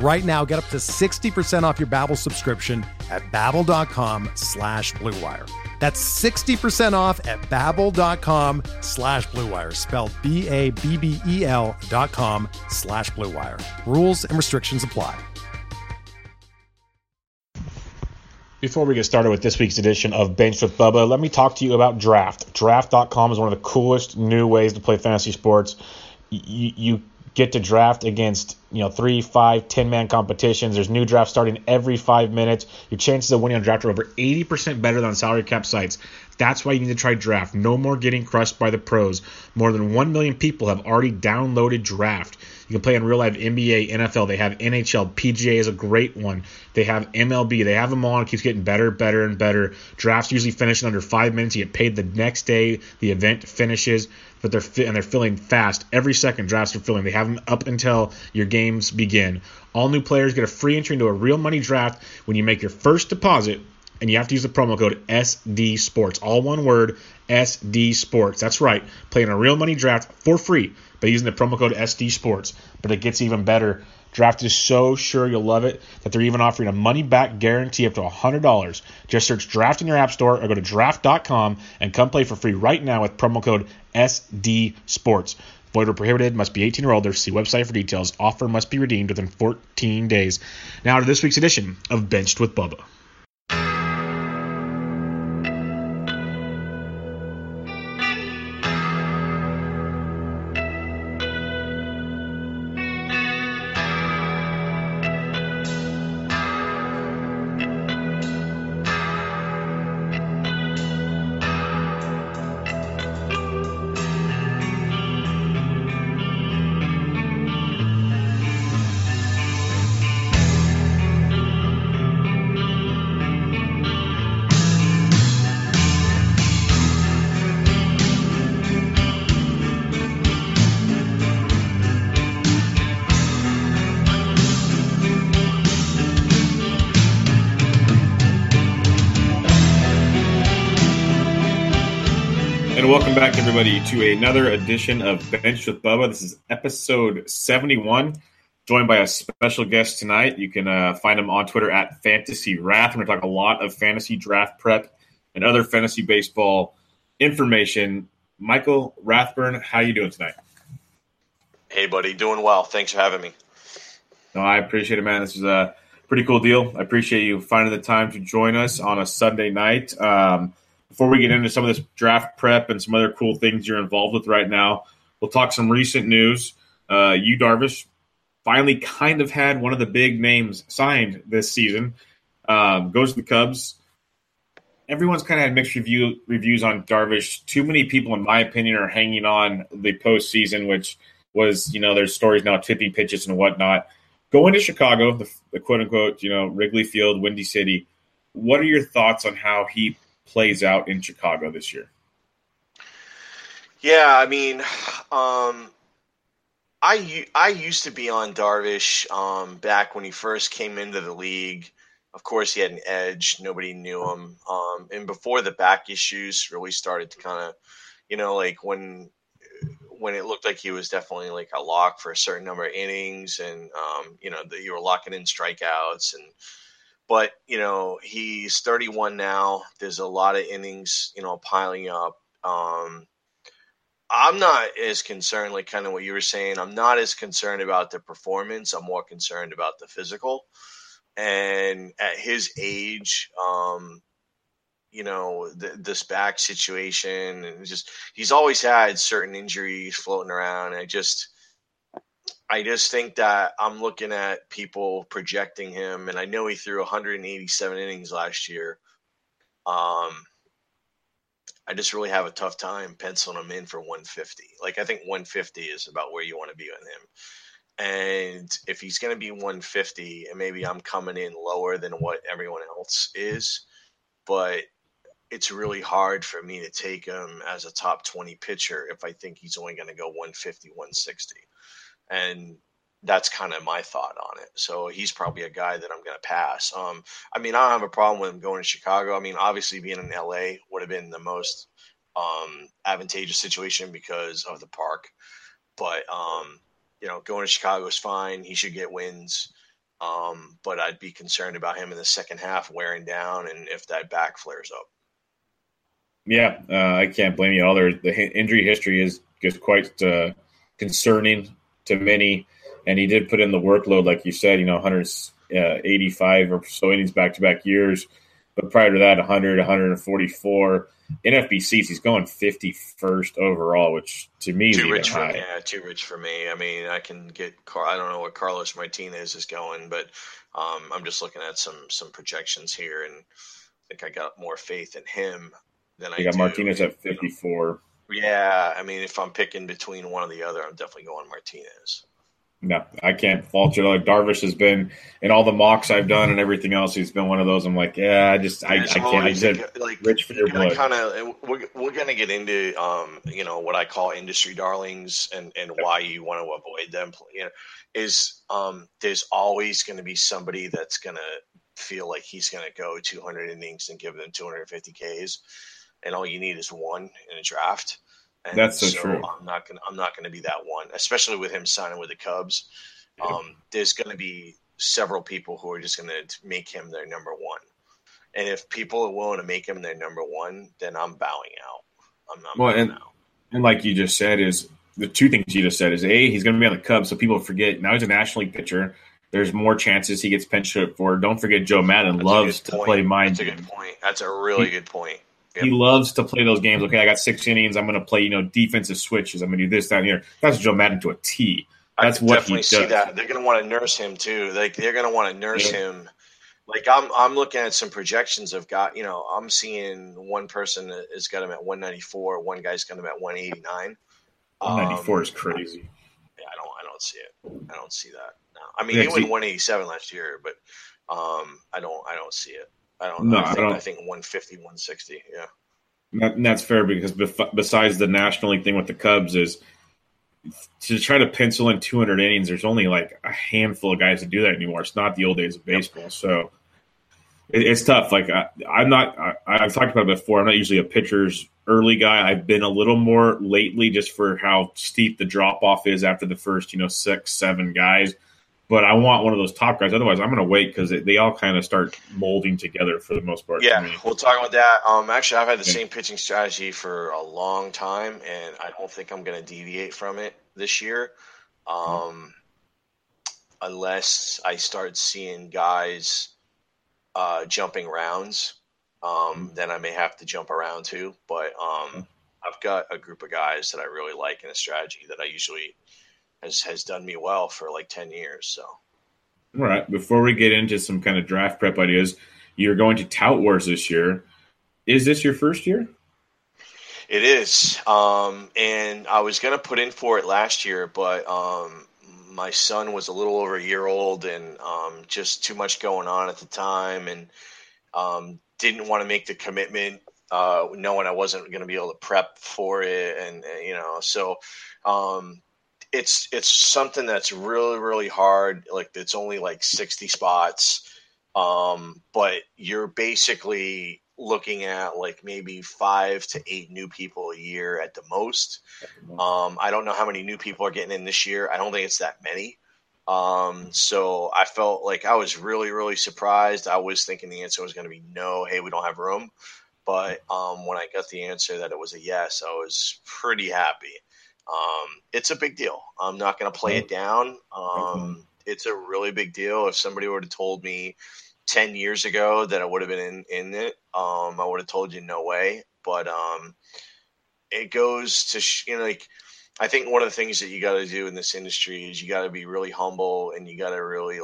Right now, get up to 60% off your Babbel subscription at babbel.com/BlueWire. That's 60% off at babbel.com/BlueWire, spelled BABBEL.com/BlueWire. Rules and restrictions apply. Before we get started with this week's edition of Bench with Bubba, let me talk to you about Draft. Draft.com is one of the coolest new ways to play fantasy sports. You get to draft against 3, 5, 10-man competitions. There's new drafts starting every 5 minutes. Your chances of winning on draft are over 80% better than salary cap sites. That's why you need to try Draft. No more getting crushed by the pros. More than 1 million people have already downloaded Draft. You can play in real life NBA, NFL. They have NHL. PGA is a great one. They have MLB. They have them all, and it keeps getting better, better, and better. Drafts usually finish in under 5 minutes. You get paid the next day the event finishes, but they're filling fast. Every second, drafts are filling. They have them up until your games begin. All new players get a free entry into a real money draft when you make your first deposit, and you have to use the promo code SD Sports. All one word, SD Sports. That's right. Playing a real money draft for free by using the promo code SD Sports. But it gets even better. Draft is so sure you'll love it that they're even offering a money-back guarantee up to $100. Just search Draft in your app store or go to draft.com and come play for free right now with promo code SD Sports. Void or prohibited. Must be 18 or older. See website for details. Offer must be redeemed within 14 days. Now to this week's edition of Benched with Bubba. Welcome back, everybody, to another edition of Bench with Bubba. This is episode 71, joined by a special guest tonight. You can find him on Twitter at Fantasy Wrath. We're going to talk a lot of fantasy draft prep and other fantasy baseball information. Michael Rathburn, how you doing tonight? Hey, buddy. Doing well. Thanks for having me. No, I appreciate it, man. This is a pretty cool deal. I appreciate you finding the time to join us on a Sunday night. Before we get into some of this draft prep and some other cool things you're involved with right now, we'll talk some recent news. Yu Darvish finally kind of had one of the big names signed this season. Goes to the Cubs. Everyone's kind of had mixed reviews on Darvish. Too many people, in my opinion, are hanging on the postseason, which was, there's stories now, tippy pitches and whatnot. Going to Chicago, the quote-unquote, Wrigley Field, Windy City, what are your thoughts on how he plays out in Chicago this year? Yeah, I mean, I used to be on Darvish back when he first came into the league. Of course, he had an edge. Nobody knew him. And before the back issues really started to kind of, like when it looked like he was definitely like a lock for a certain number of innings and, that you were locking in strikeouts and, but, he's 31 now. There's a lot of innings, piling up. I'm not as concerned, like kind of what you were saying. I'm not as concerned about the performance. I'm more concerned about the physical. And at his age, you know, this back situation, and just he's always had certain injuries floating around. I just think that I'm looking at people projecting him, and I know he threw 187 innings last year. I just really have a tough time penciling him in for 150. Like, I think 150 is about where you want to be with him. And if he's going to be 150, and maybe I'm coming in lower than what everyone else is, but it's really hard for me to take him as a top 20 pitcher if I think he's only going to go 150, 160. And that's kind of my thought on it. So he's probably a guy that I'm going to pass. I mean, I don't have a problem with him going to Chicago. I mean, obviously being in L.A. would have been the most advantageous situation because of the park. But, you know, going to Chicago is fine. He should get wins. But I'd be concerned about him in the second half wearing down and if that back flares up. Yeah, I can't blame you at all. The injury history is just quite concerning to many. And he did put in the workload, like you said, you know, 185 or so innings back-to-back years. But prior to that, 100, 144. In FBCs, he's going 51st overall, which to me is even high. Too rich for me. I mean, I can get I don't know what Carlos Martinez is going, but I'm just looking at some projections here, and I think I got more faith in him than I do. You got Martinez at 54. Yeah, I mean, if I'm picking between one or the other, I'm definitely going Martinez. No, I can't fault you. Like, Darvish has been in all the mocks I've done and everything else. He's been one of those. I'm like, yeah, I can't. I said, like, rich for your blood. Kind of. We're gonna get into, you know, what I call industry darlings and why you want to avoid them. You know, is there's always going to be somebody that's gonna feel like he's gonna go 200 innings and give them 250 Ks, and all you need is one in a draft. And that's so true. I'm not gonna be that one, especially with him signing with the Cubs. Yeah. There's gonna be several people who are just gonna make him their number one. And if people are willing to make him their number one, then I'm bowing out. I'm bowing out. And like you just said, is the two things you just said is A, he's gonna be on the Cubs, so people forget now he's a National League pitcher. There's more chances he gets pinched up for. Don't forget Joe Maddon loves to play mind games. That's a good point. That's a really good point. He loves to play those games. Okay, I got 6 innings. I'm going to play, you know, defensive switches. I'm going to do this, that, and here. That's Joe Maddon to a T. That's what he does. I definitely see that. They're going to want to nurse him too. Like, they're going to want to nurse him. Like, I'm looking at some projections of got. You know, I'm seeing one person has got him at 194. One guy's got him at 189. 194 is crazy. Yeah, I don't see it. I don't see that. No. I mean, he went 187 last year, but I don't see it. I think 150, 160, yeah. And that's fair because besides the National League thing with the Cubs is to try to pencil in 200 innings, there's only like a handful of guys that do that anymore. It's not the old days of baseball. Yep. So it's tough. Like I've talked about it before. I'm not usually a pitcher's early guy. I've been a little more lately just for how steep the drop-off is after the first, you know, 6, 7 guys. But I want one of those top guys. Otherwise, I'm going to wait because they all kind of start molding together for the most part. Yeah, we'll talk about that. Actually, I've had the same pitching strategy for a long time, and I don't think I'm going to deviate from it this year unless I start seeing guys jumping rounds. Then I may have to jump around too. But I've got a group of guys that I really like in a strategy that I usually – has done me well for like 10 years. So, all right. Before we get into some kind of draft prep ideas, you're going to Tout Wars this year. Is this your first year? It is. And I was going to put in for it last year, but my son was a little over a year old and just too much going on at the time and didn't want to make the commitment knowing I wasn't going to be able to prep for it. And you know, so it's something that's really, really hard. Like, it's only like 60 spots. But you're basically looking at like maybe 5 to 8 new people a year at the most. I don't know how many new people are getting in this year. I don't think it's that many. So I felt like I was really, really surprised. I was thinking the answer was going to be no, hey, we don't have room. But when I got the answer that it was a yes, I was pretty happy. It's a big deal. I'm not going to play it down. It's a really big deal. If somebody would have told me 10 years ago that I would have been in it, I would have told you no way. But it goes to, I think one of the things that you got to do in this industry is you got to be really humble and you got to really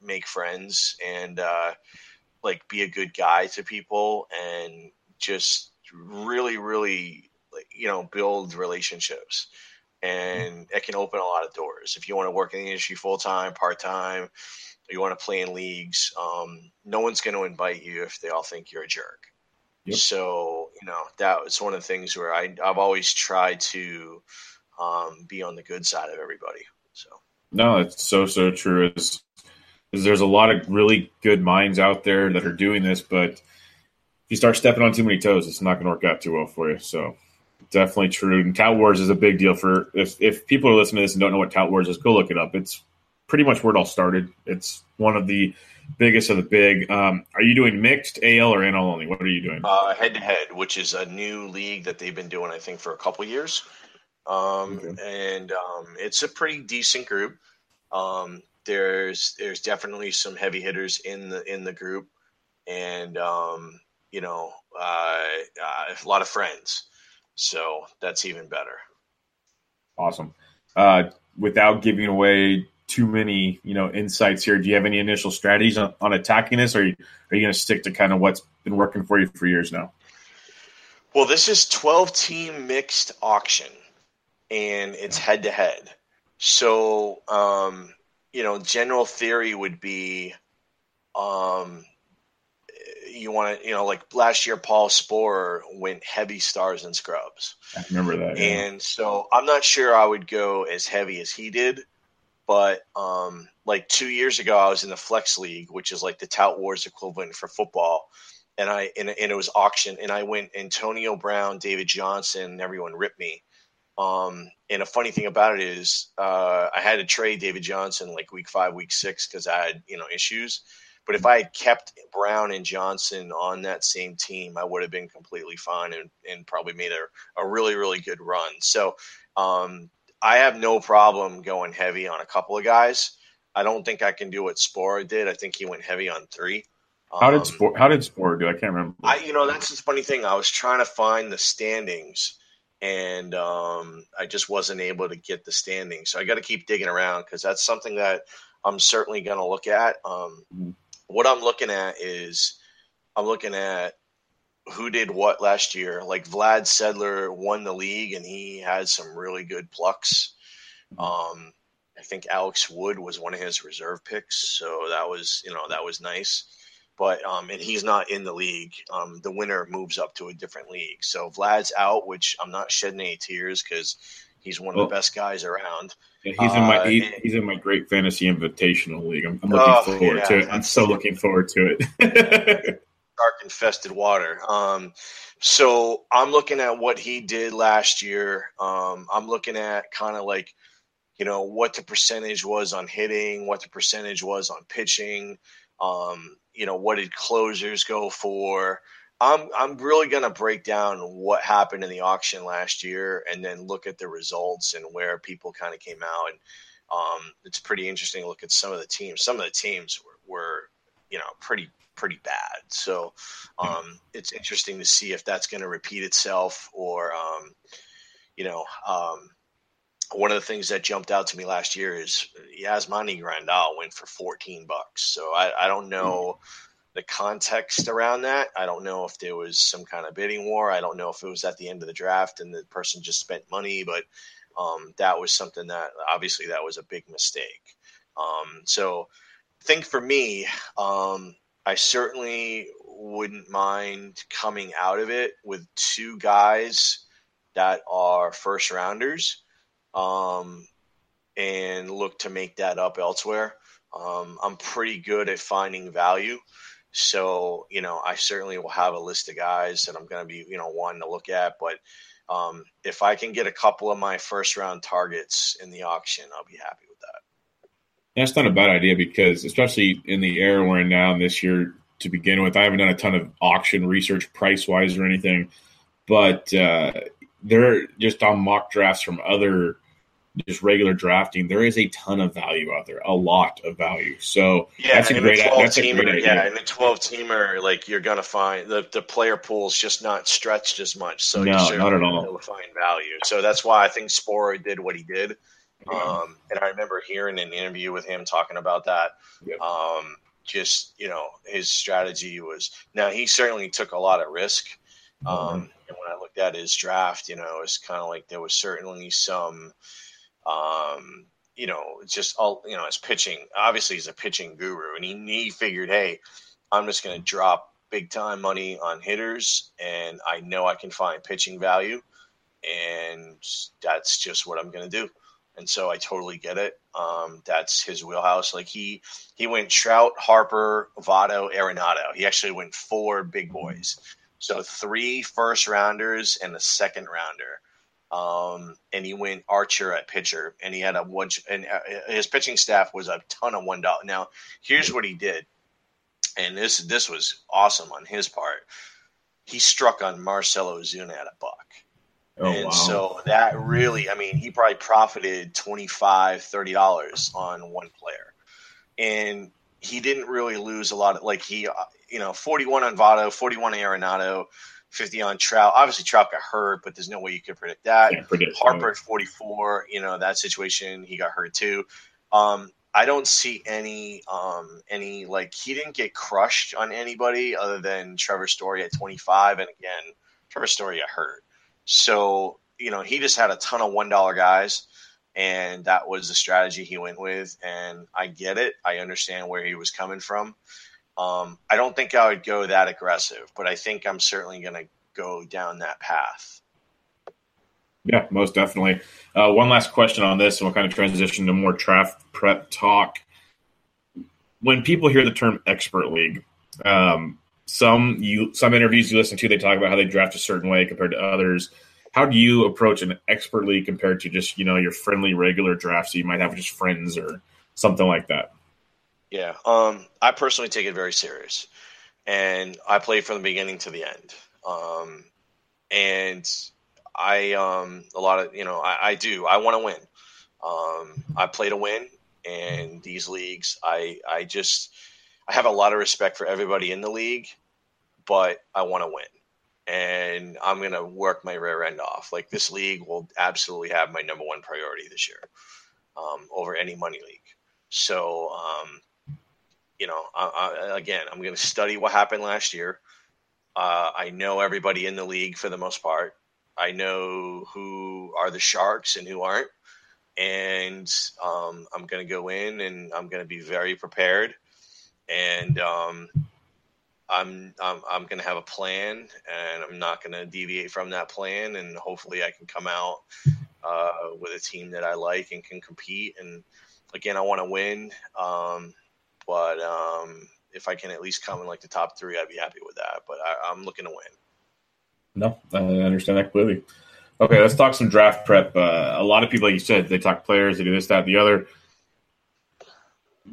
make friends and be a good guy to people and just really, really, build relationships. And it can open a lot of doors. If you want to work in the industry full-time, part-time, you want to play in leagues, no one's going to invite you if they all think you're a jerk. Yep. So, that was one of the things where I've always tried to be on the good side of everybody. So no, it's so true. Is there's a lot of really good minds out there that are doing this, but if you start stepping on too many toes, it's not going to work out too well for you. So definitely true. And Tout Wars is a big deal for if people are listening to this and don't know what Tout Wars is, go look it up. It's pretty much where it all started. It's one of the biggest of the big. Are you doing mixed, AL, or NL only? What are you doing? Head-to-head, which is a new league that they've been doing, I think, for a couple years. And it's a pretty decent group. There's definitely some heavy hitters in the group, and a lot of friends. So that's even better. Awesome. Without giving away too many, insights here, do you have any initial strategies on attacking this, or are you going to stick to kind of what's been working for you for years now? Well, this is 12-team mixed auction, and it's head-to-head. So, general theory would be you want to, last year Paul Sporer went heavy stars and scrubs. I remember that. Yeah. And so I'm not sure I would go as heavy as he did. But 2 years ago, I was in the Flex League, which is the Tout Wars equivalent for football, and it was auction, and I went Antonio Brown, David Johnson, and everyone ripped me. And a funny thing about it is I had to trade David Johnson week 5, week 6 because I had issues. But if I had kept Brown and Johnson on that same team, I would have been completely fine and probably made a really, really good run. So. I have no problem going heavy on a couple of guys. I don't think I can do what Sporer did. I think he went heavy on 3. How did Sporer do? I can't remember. That's the funny thing. I was trying to find the standings, and I just wasn't able to get the standings. So I got to keep digging around because that's something that I'm certainly going to look at. What I'm looking at is who did what last year. Vlad Sedler won the league, and he had some really good plucks. I think Alex Wood was one of his reserve picks, so that was nice. But and he's not in the league. The winner moves up to a different league. So Vlad's out, which I'm not shedding any tears because he's one of the best guys around. Yeah, he's in my great fantasy invitational league. I'm looking forward to it. I'm so looking forward to it. Dark-infested water. So I'm looking at what he did last year. I'm looking at kind of what the percentage was on hitting, what the percentage was on pitching, what did closers go for. I'm really going to break down what happened in the auction last year and then look at the results and where people kind of came out. And it's pretty interesting to look at some of the teams. Some of the teams were pretty bad. So it's interesting to see if that's going to repeat itself or, one of the things that jumped out to me last year is Yasmani Grandal went for $14. So I don't know the context around that. I don't know if there was some kind of bidding war. I don't know if it was at the end of the draft and the person just spent money, but that was something that obviously that was a big mistake. So I think for me, I certainly wouldn't mind coming out of it with 2 guys that are first rounders and look to make that up elsewhere. I'm pretty good at finding value. So, I certainly will have a list of guys that I'm going to be, wanting to look at. But if I can get a couple of my first round targets in the auction, I'll be happy with that. That's not a bad idea because especially in the era we're in now and this year to begin with, I haven't done a ton of auction research price-wise or anything, but they're just on mock drafts from other just regular drafting, there is a ton of value out there, a lot of value. So that's a great idea. Yeah, in the 12-teamer, like, you're going to find the player pool's just not stretched as much. So you're not at all able to find value. So that's why I think Sporer did what he did. Yeah. And I remember hearing an interview with him talking about that. Yeah. Just, you know, his strategy was – now, he certainly took a lot of risk. And when I looked at his draft, you know, it's kind of like there was certainly some – it's pitching. Obviously, he's a pitching guru, and he figured, hey, I'm just going to drop big time money on hitters, and I know I can find pitching value, and that's just what I'm going to do. And so I totally get it. That's his wheelhouse. Like he went Trout, Harper, Votto, Arenado. He actually went 4 big boys, so 3 first rounders and a second rounder. And he went Archer at pitcher, and he had his pitching staff was a ton of $1. Now, here's what he did, and this was awesome on his part. He struck on Marcell Ozuna at $1. So that really, I mean, he probably profited $25-$30 on one player, and he didn't really lose a lot. He 41 on Votto, 41 on Arenado. 50 on Trout. Obviously, Trout got hurt, but there's no way you could predict that. Harper at 44, that situation, he got hurt too. I don't see any he didn't get crushed on anybody other than Trevor Story at 25. And again, Trevor Story got hurt. So, he just had a ton of $1 guys, and that was the strategy he went with. And I get it. I understand where he was coming from. I don't think I would go that aggressive, but I think I'm certainly going to go down that path. Yeah, most definitely. One last question on this, and we'll kind of transition to more draft prep talk. When people hear the term expert league, some interviews you listen to, they talk about how they draft a certain way compared to others. How do you approach an expert league compared to just, your friendly regular drafts that you might have with just friends or something like that? Yeah, I personally take it very serious, and I play from the beginning to the end. And I a lot of I do. I want to win. I play to win, and these leagues, I have a lot of respect for everybody in the league, but I want to win, and I'm gonna work my rear end off. Like, this league will absolutely have my number one priority this year, over any money league. So. I'm going to study what happened last year. I know everybody in the league for the most part. I know who are the sharks and who aren't. And I'm going to go in, and I'm going to be very prepared. And I'm going to have a plan, and I'm not going to deviate from that plan. And hopefully I can come out with a team that I like and can compete. And again, I want to win. But if I can at least come in like the top 3, I'd be happy with that. But I'm looking to win. No, I understand that completely. Okay, let's talk some draft prep. A lot of people, like you said, they talk players, they do this, that, and the other.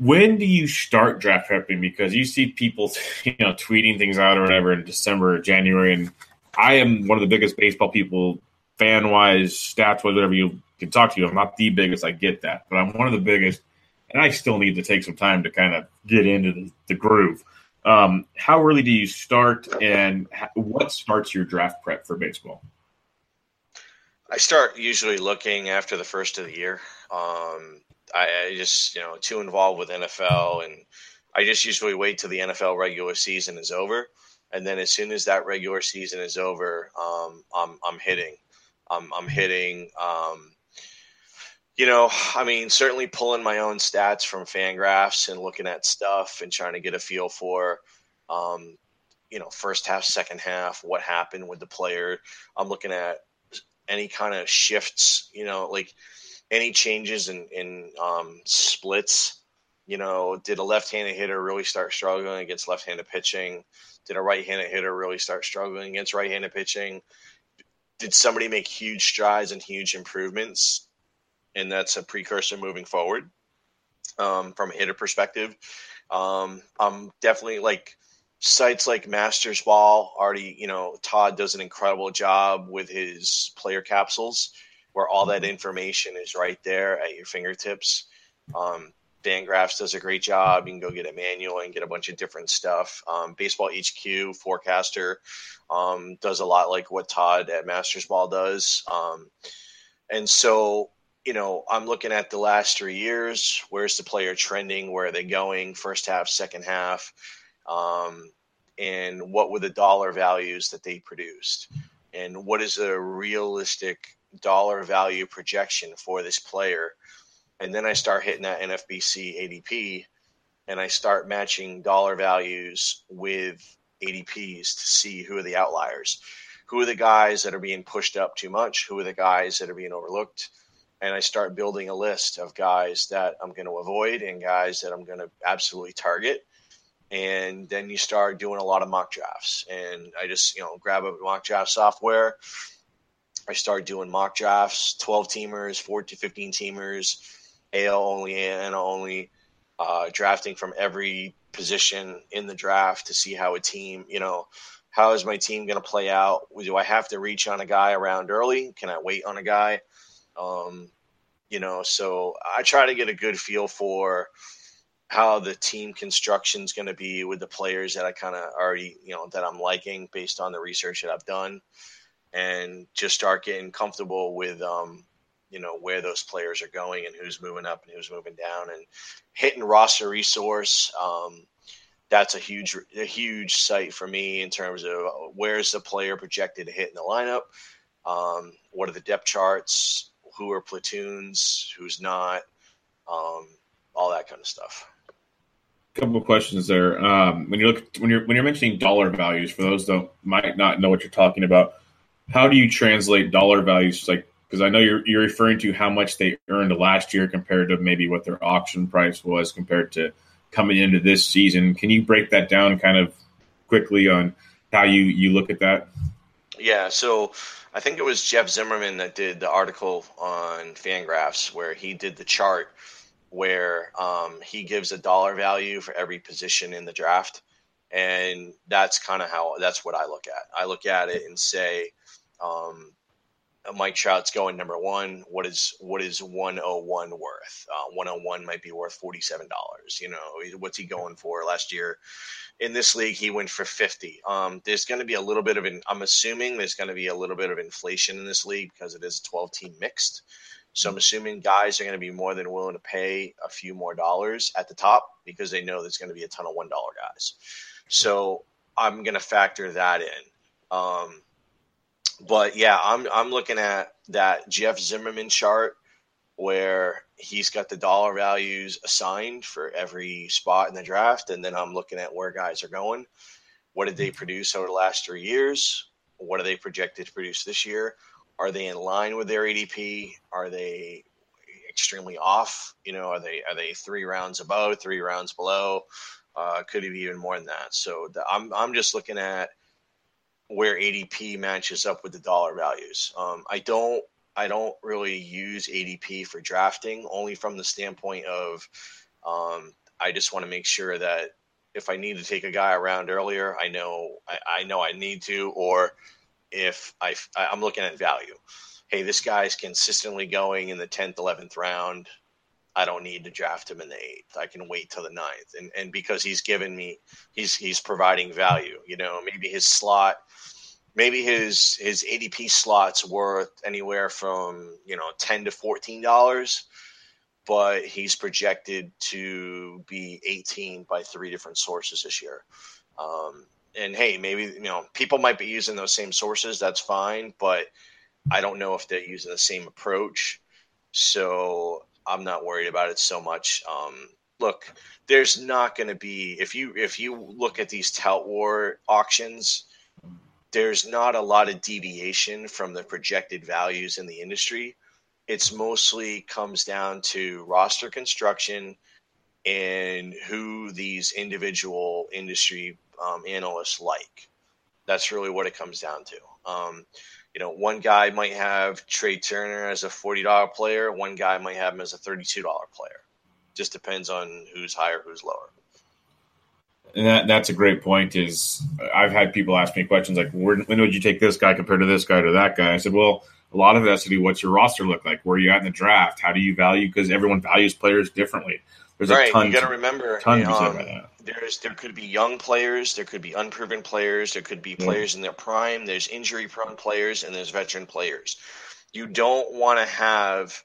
When do you start draft prepping? Because you see people, tweeting things out or whatever in December or January. And I am one of the biggest baseball people, fan-wise, stats-wise, whatever you can talk to. I'm not the biggest, I get that. But I'm one of the biggest. And I still need to take some time to kind of get into the groove. How early do you start, and what starts your draft prep for baseball? I start usually looking after the first of the year. I just, too involved with NFL, and I just usually wait till the NFL regular season is over. And then as soon as that regular season is over, I'm hitting. I'm hitting. Certainly pulling my own stats from FanGraphs and looking at stuff and trying to get a feel for, first half, second half, what happened with the player. I'm looking at any kind of shifts, any changes in splits. Did a left-handed hitter really start struggling against left-handed pitching? Did a right-handed hitter really start struggling against right-handed pitching? Did somebody make huge strides and huge improvements? And that's a precursor moving forward from a hitter perspective. I'm definitely sites like Masters Ball already, Todd does an incredible job with his player capsules. where all that information is right there at your fingertips. Dan Graffs does a great job. You can go get a manual and get a bunch of different stuff. Baseball HQ, Forecaster, does a lot like what Todd at Masters Ball does. And so, you know, I'm looking at the last 3 years. Where's the player trending? Where are they going? First half, second half. And what were the dollar values that they produced? And what is a realistic dollar value projection for this player? And then I start hitting that NFBC ADP, and I start matching dollar values with ADPs to see who are the outliers. Who are the guys that are being pushed up too much? Who are the guys that are being overlooked? And I start building a list of guys that I'm going to avoid and guys that I'm going to absolutely target. And then you start doing a lot of mock drafts. And I just, grab a mock draft software. I start doing mock drafts, 12-teamers, 4 to 15-teamers, AL only, ANL only, drafting from every position in the draft to see how a team, how is my team going to play out? Do I have to reach on a guy around early? Can I wait on a guy? So I try to get a good feel for how the team construction is going to be with the players that I kind of already, that I'm liking based on the research that I've done. And just start getting comfortable with, where those players are going and who's moving up and who's moving down, and hitting roster resource. That's a huge site for me in terms of where's the player projected to hit in the lineup. What are the depth charts? Who are platoons? Who's not? All that kind of stuff. Couple of questions there. When you're mentioning dollar values, for those that might not know what you're talking about, how do you translate dollar values? Because I know you're referring to how much they earned last year compared to maybe what their auction price was compared to coming into this season. Can you break that down kind of quickly on how you look at that? Yeah, so I think it was Jeff Zimmerman that did the article on FanGraphs where he did the chart where he gives a dollar value for every position in the draft. And that's kind of that's what I look at. I look at it and say, Mike Trout's going number one. What is 101 worth? 101 might be worth $47. What's he going for last year? In this league, he went for 50. There's going to be a little bit of I'm assuming there's going to be a little bit of inflation in this league because it is a 12-team mixed. So I'm assuming guys are going to be more than willing to pay a few more dollars at the top because they know there's going to be a ton of $1 guys. So I'm going to factor that in. But yeah, I'm looking at that Jeff Zimmerman chart where he's got the dollar values assigned for every spot in the draft. And then I'm looking at where guys are going. What did they produce over the last 3 years? What are they projected to produce this year? Are they in line with their ADP? Are they extremely off? Are they 3 rounds above, 3 rounds below? Could it be even more than that? So I'm just looking at where ADP matches up with the dollar values. I don't really use ADP for drafting, only from the standpoint of I just want to make sure that if I need to take a guy around earlier, I know I need to, or if I'm looking at value. Hey, this guy's consistently going in the 10th, 11th round. I don't need to draft him in the 8th. I can wait till the 9th. And because he's given me, he's providing value. Maybe his slot, his ADP slot's worth anywhere from, $10 to $14, but he's projected to be 18 by 3 different sources this year. And hey, maybe, people might be using those same sources. That's fine. But I don't know if they're using the same approach. So I'm not worried about it so much. Look, there's not going to be, if you look at these Tout War auctions, there's not a lot of deviation from the projected values in the industry. It's mostly comes down to roster construction and who these individual industry analysts like. That's really what it comes down to. One guy might have Trey Turner as a $40 player. One guy might have him as a $32 player. Just depends on who's higher, who's lower. And that's a great point. Is I've had people ask me questions like, when would you take this guy compared to this guy to that guy? I said, well, a lot of it has to do what's your roster look like, where are you at in the draft, how do you value, because everyone values players differently. There's a ton. You got to remember, there could be young players, there could be unproven players, there could be players in their prime, there's injury-prone players, and there's veteran players. You don't want to have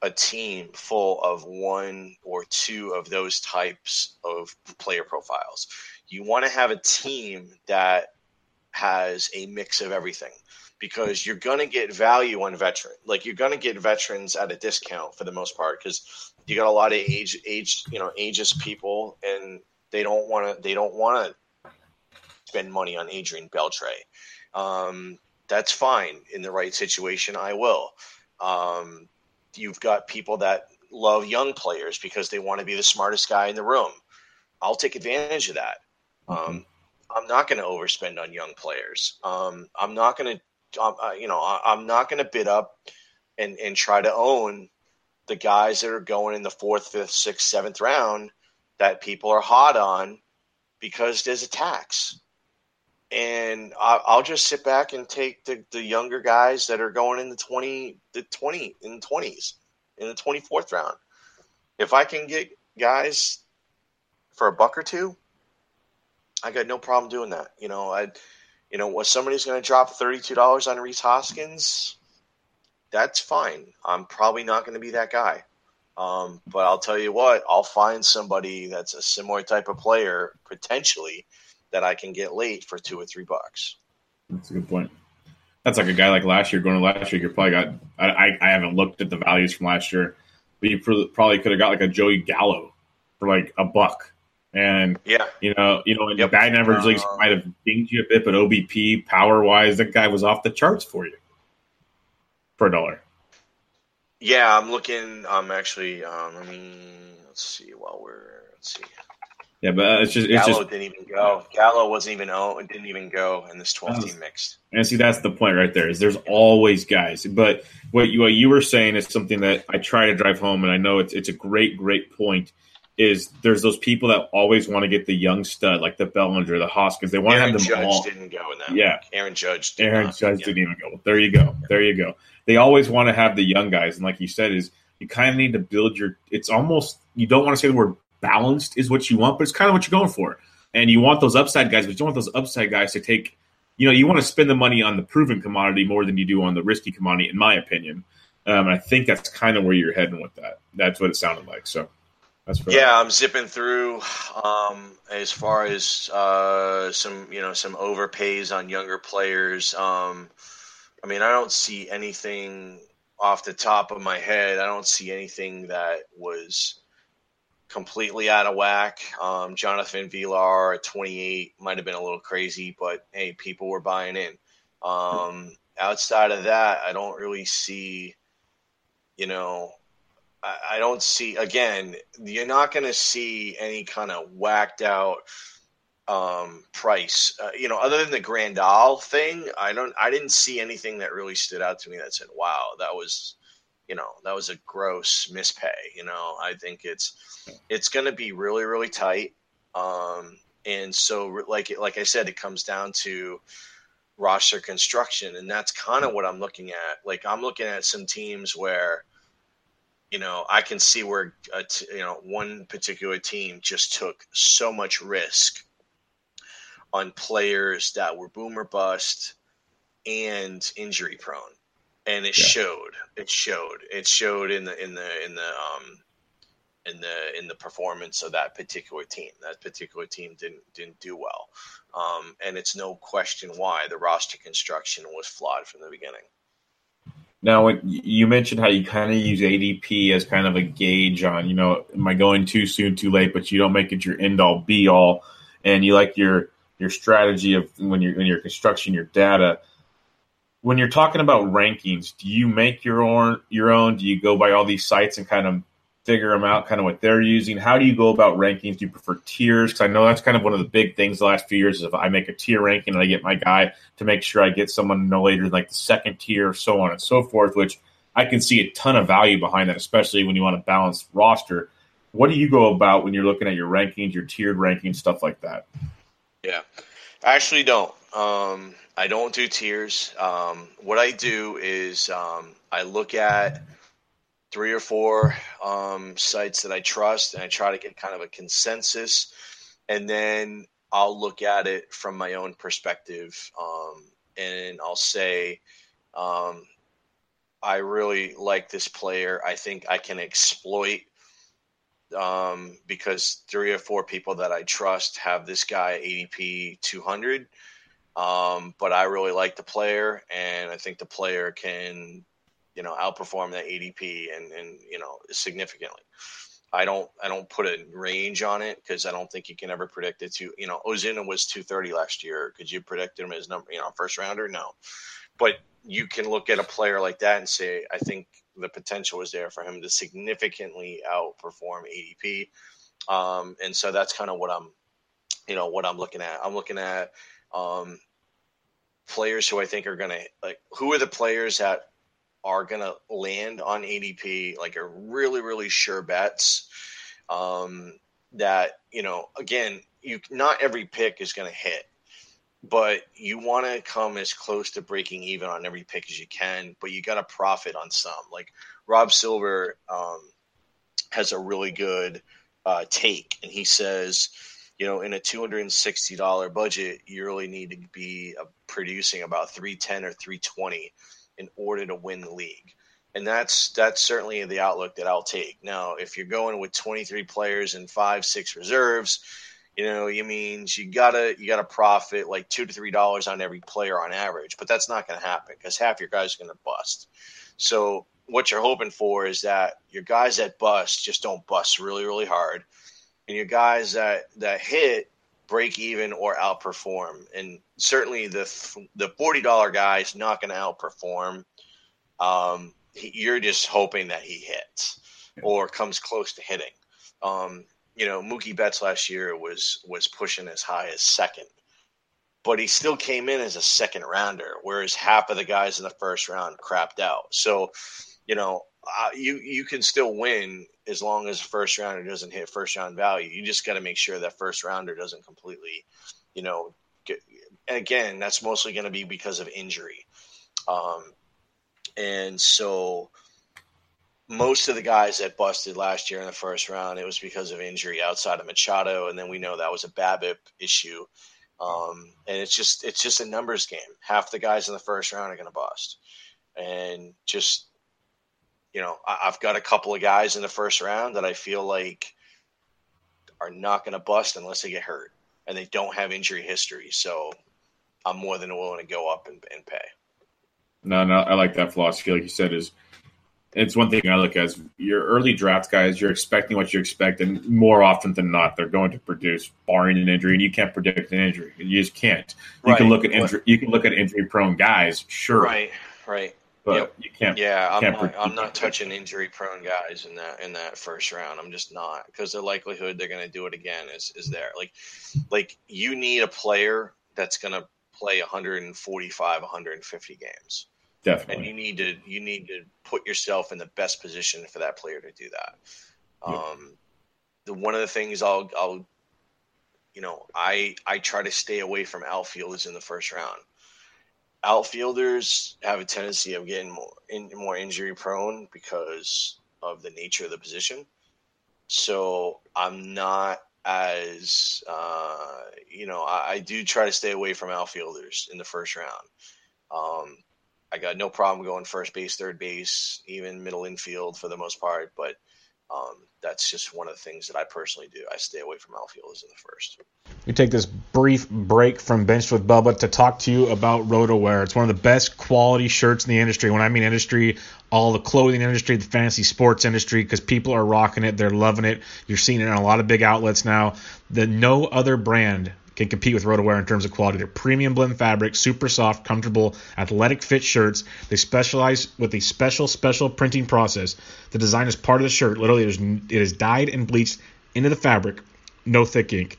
a team full of one or two of those types of player profiles. You want to have a team that has a mix of everything, because you're going to get value on veteran. Like, you're going to get veterans at a discount for the most part, because you got a lot of ageist people, and they don't want to spend money on Adrian Beltre. That's fine. In the right situation, I will. You've got people that love young players because they want to be the smartest guy in the room. I'll take advantage of that. I'm not going to overspend on young players. I'm not going to. I'm not going to bid up and try to own the guys that are going in the 4th, 5th, 6th, 7th round that people are hot on, because there's a tax. And I'll just sit back and take the younger guys that are going in the 20s in the 24th round. If I can get guys for $1 or $2, I got no problem doing that. If somebody's going to drop $32 on Rhys Hoskins, that's fine. I'm probably not going to be that guy. But I'll tell you what, I'll find somebody that's a similar type of player, potentially, that I can get late for $2 or $3. That's a good point. That's like a guy like last year, going to last year, you probably got – I haven't looked at the values from last year, but you probably could have got like a Joey Gallo for like $1. And the batting average leagues might have dinged you a bit, but OBP power wise, that guy was off the charts for you for $1. Yeah, I'm looking. I'm actually. Let's see. Let's see. Yeah, but Gallo didn't even go. Gallo wasn't even owned and didn't even go in this 12 team mix. And see, that's the point right there. Is there's always guys, but what you were saying is something that I try to drive home, and I know it's a great point. Is there's those people that always want to get the young stud, like the Bellinger, the Hoskins. They want to have them all. Aaron Judge didn't go in that. Yeah. Aaron Judge didn't even go. There you go. They always want to have the young guys. And like you said, is you kind of need to build your – it's almost – you don't want to say the word balanced is what you want, but it's kind of what you're going for. And you want those upside guys, but you don't want those upside guys to take – you want to spend the money on the proven commodity more than you do on the risky commodity, in my opinion. I think that's kind of where you're heading with that. That's what it sounded like, so – I'm zipping through as far as some overpays on younger players. I don't see anything off the top of my head. I don't see anything that was completely out of whack. Jonathan Villar at 28 might have been a little crazy, but hey, people were buying in. Outside of that, I don't really see, I don't see – again, you're not going to see any kind of whacked-out price. Other than the Grandal thing, I didn't see anything that really stood out to me that said, wow, that was a gross mispay. I think it's going to be really, really tight. And so, like I said, it comes down to roster construction, and that's kind of what I'm looking at. Like, I'm looking at some teams where – I can see where, one particular team just took so much risk on players that were boom or bust and injury prone. And it showed, in the performance of that particular team. That particular team didn't do well. And it's no question why the roster construction was flawed from the beginning. Now, you mentioned how you kind of use ADP as kind of a gauge on, am I going too soon, too late? But you don't make it your end-all, be-all, and you like your strategy of when you're construction, your data. When you're talking about rankings, do you make your own? Do you go by all these sites and kind of figure them out, kind of what they're using? How do you go about rankings? Do you prefer tiers? Because I know that's kind of one of the big things the last few years is if I make a tier ranking and I get my guy to make sure I get someone no later than like the second tier, so on and so forth, which I can see a ton of value behind that, especially when you want a balanced roster. What do you go about when you're looking at your rankings, your tiered rankings, stuff like that? Yeah, I actually don't. I don't do tiers. What I do is I look at 3 or 4 sites that I trust, and I try to get kind of a consensus, and then I'll look at it from my own perspective, and I'll say, I really like this player. I think I can exploit because 3 or 4 people that I trust have this guy ADP 200. But I really like the player, and I think the player can, outperform that ADP and significantly. I don't put a range on it because I don't think you can ever predict it to, Ozuna was 230 last year. Could you predict him as first rounder? No, but you can look at a player like that and say, I think the potential is there for him to significantly outperform ADP. And so that's kind of what I'm looking at. I'm looking at players who I think are going to, like, who are the players that are going to land on ADP, like, are really, really sure bets that, again, not every pick is going to hit, but you want to come as close to breaking even on every pick as you can, but you got to profit on some. Like, Rob Silver has a really good take, and he says, in a $260 budget, you really need to be producing about 310 or 320 in order to win the league. And that's certainly the outlook that I'll take. Now, if you're going with 23 players and 5-6 reserves, it means you gotta profit like $2 to $3 on every player on average, but that's not going to happen because half your guys are going to bust. So what you're hoping for is that your guys that bust just don't bust really, really hard, and your guys that hit break even or outperform. And certainly the $40 guy is not going to outperform. You're just hoping that he hits or comes close to hitting. Mookie Betts last year was pushing as high as second, but he still came in as a second rounder, whereas half of the guys in the first round crapped out. So, you can still win as long as first rounder doesn't hit first round value. You just got to make sure that first rounder doesn't completely, again, that's mostly going to be because of injury. And so most of the guys that busted last year in the first round, it was because of injury outside of Machado. And then we know that was a Babbel issue. And it's just a numbers game. Half the guys in the first round are going to bust, and just, I've got a couple of guys in the first round that I feel like are not going to bust unless they get hurt, and they don't have injury history. So I'm more than willing to go up and pay. No, I like that philosophy. Like you said, it's one thing I look at is your early draft guys. You're expecting what you expect, and more often than not, they're going to produce, barring an injury. And you can't predict an injury. You just can't. Right. You can look at injury. You can look at injury-prone guys. Sure. Right. But yep. You can't. Yeah, I'm not touching injury-prone guys in that first round. I'm just not, because the likelihood they're going to do it again is there. Like you need a player that's going to play 145, 150 games. Definitely. And you need to put yourself in the best position for that player to do that. Yep. One of the things I try to stay away from outfielders in the first round. Outfielders have a tendency of getting more injury prone because of the nature of the position. So I'm not as I do try to stay away from outfielders in the first round. I got no problem going first base, third base, even middle infield for the most part. But that's just one of the things that I personally do. I stay away from outfielders in the first. We take this brief break from Benched with Bubba to talk to you about RotoWear. It's one of the best quality shirts in the industry. When I mean industry, all the clothing industry, the fantasy sports industry, because people are rocking it. They're loving it. You're seeing it on a lot of big outlets now. No other brand can compete with RotoWear in terms of quality. They're premium blend fabric, super soft, comfortable, athletic fit shirts. They specialize with a special printing process. The design is part of the shirt. Literally, it is dyed and bleached into the fabric. No thick ink.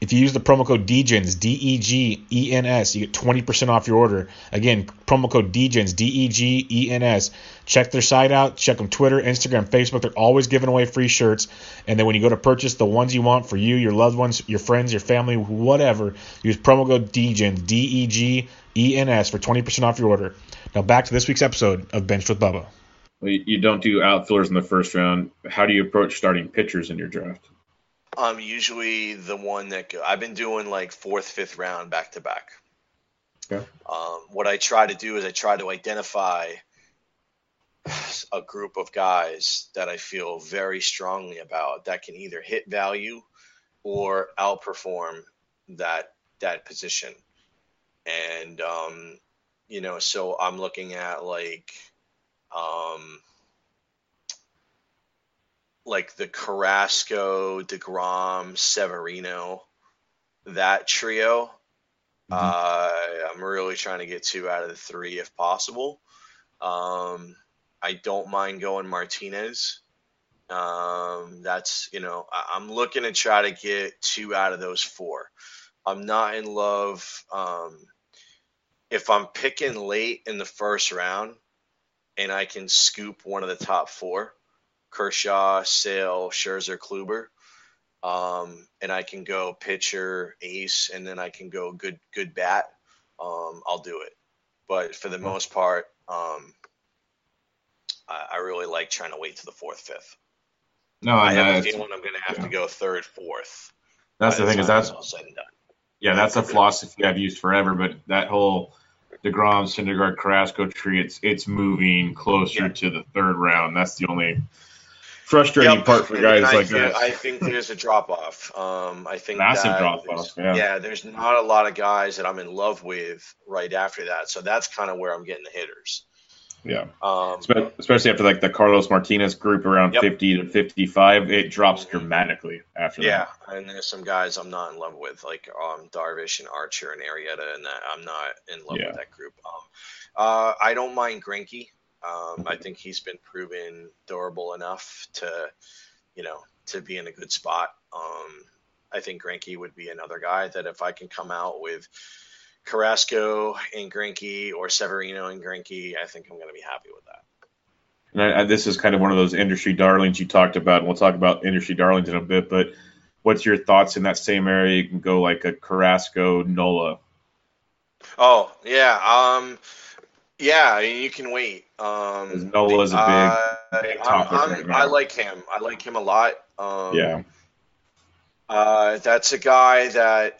if you use the promo code DEGENS, DEGENS, you get 20% off your order. Again, promo code DEGENS, DEGENS. Check their site out. Check them Twitter, Instagram, Facebook. They're always giving away free shirts. And then when you go to purchase the ones you want for you, your loved ones, your friends, your family, whatever, use promo code DEGENS, DEGENS for 20% off your order. Now back to this week's episode of Benched with Bubba. You don't do outfielders in the first round. How do you approach starting pitchers in your draft? I'm usually the one that I've been doing like fourth, fifth round back to back. Okay. What I try to do is I try to identify a group of guys that I feel very strongly about that can either hit value or outperform that position. And, you know, so I'm looking at like the Carrasco, deGrom, Severino, that trio. Mm-hmm. I'm really trying to get two out of the three if possible. I don't mind going Martinez. That's, you know, I'm looking to try to get two out of those four. I'm not in love. If I'm picking late in the first round and I can scoop one of the top four, Kershaw, Sale, Scherzer, Kluber, and I can go pitcher, ace, and then I can go good bat, I'll do it. But for the most part, I really like trying to wait to the fourth, fifth. No, I have a feeling I'm going to have to go third, fourth. That's the thing is that's all said and done. Yeah, that's a philosophy I've used forever, but that whole deGrom, Syndergaard, Carrasco tree, it's moving closer to the third round. That's the only frustrating part for guys like that. I think there's a drop-off. I think massive drop-off, yeah, there's not a lot of guys that I'm in love with right after that, so that's kind of where I'm getting the hitters. Yeah, especially after like the Carlos Martinez group around 50 to 55, it drops dramatically after that. Yeah, and there's some guys I'm not in love with, like Darvish and Archer and Arrieta, and I'm not in love with that group. I don't mind Greinke. I think he's been proven durable enough to be in a good spot. I think Greinke would be another guy that if I can come out with Carrasco and Greinke or Severino and Greinke, I think I'm going to be happy with that. And this is kind of one of those industry darlings you talked about, and we'll talk about industry darlings in a bit, but what's your thoughts in that same area? You can go like a Carrasco, Nola. Oh, yeah. I mean, you can wait. Nola is a big topic. I like him. I like him a lot. That's a guy that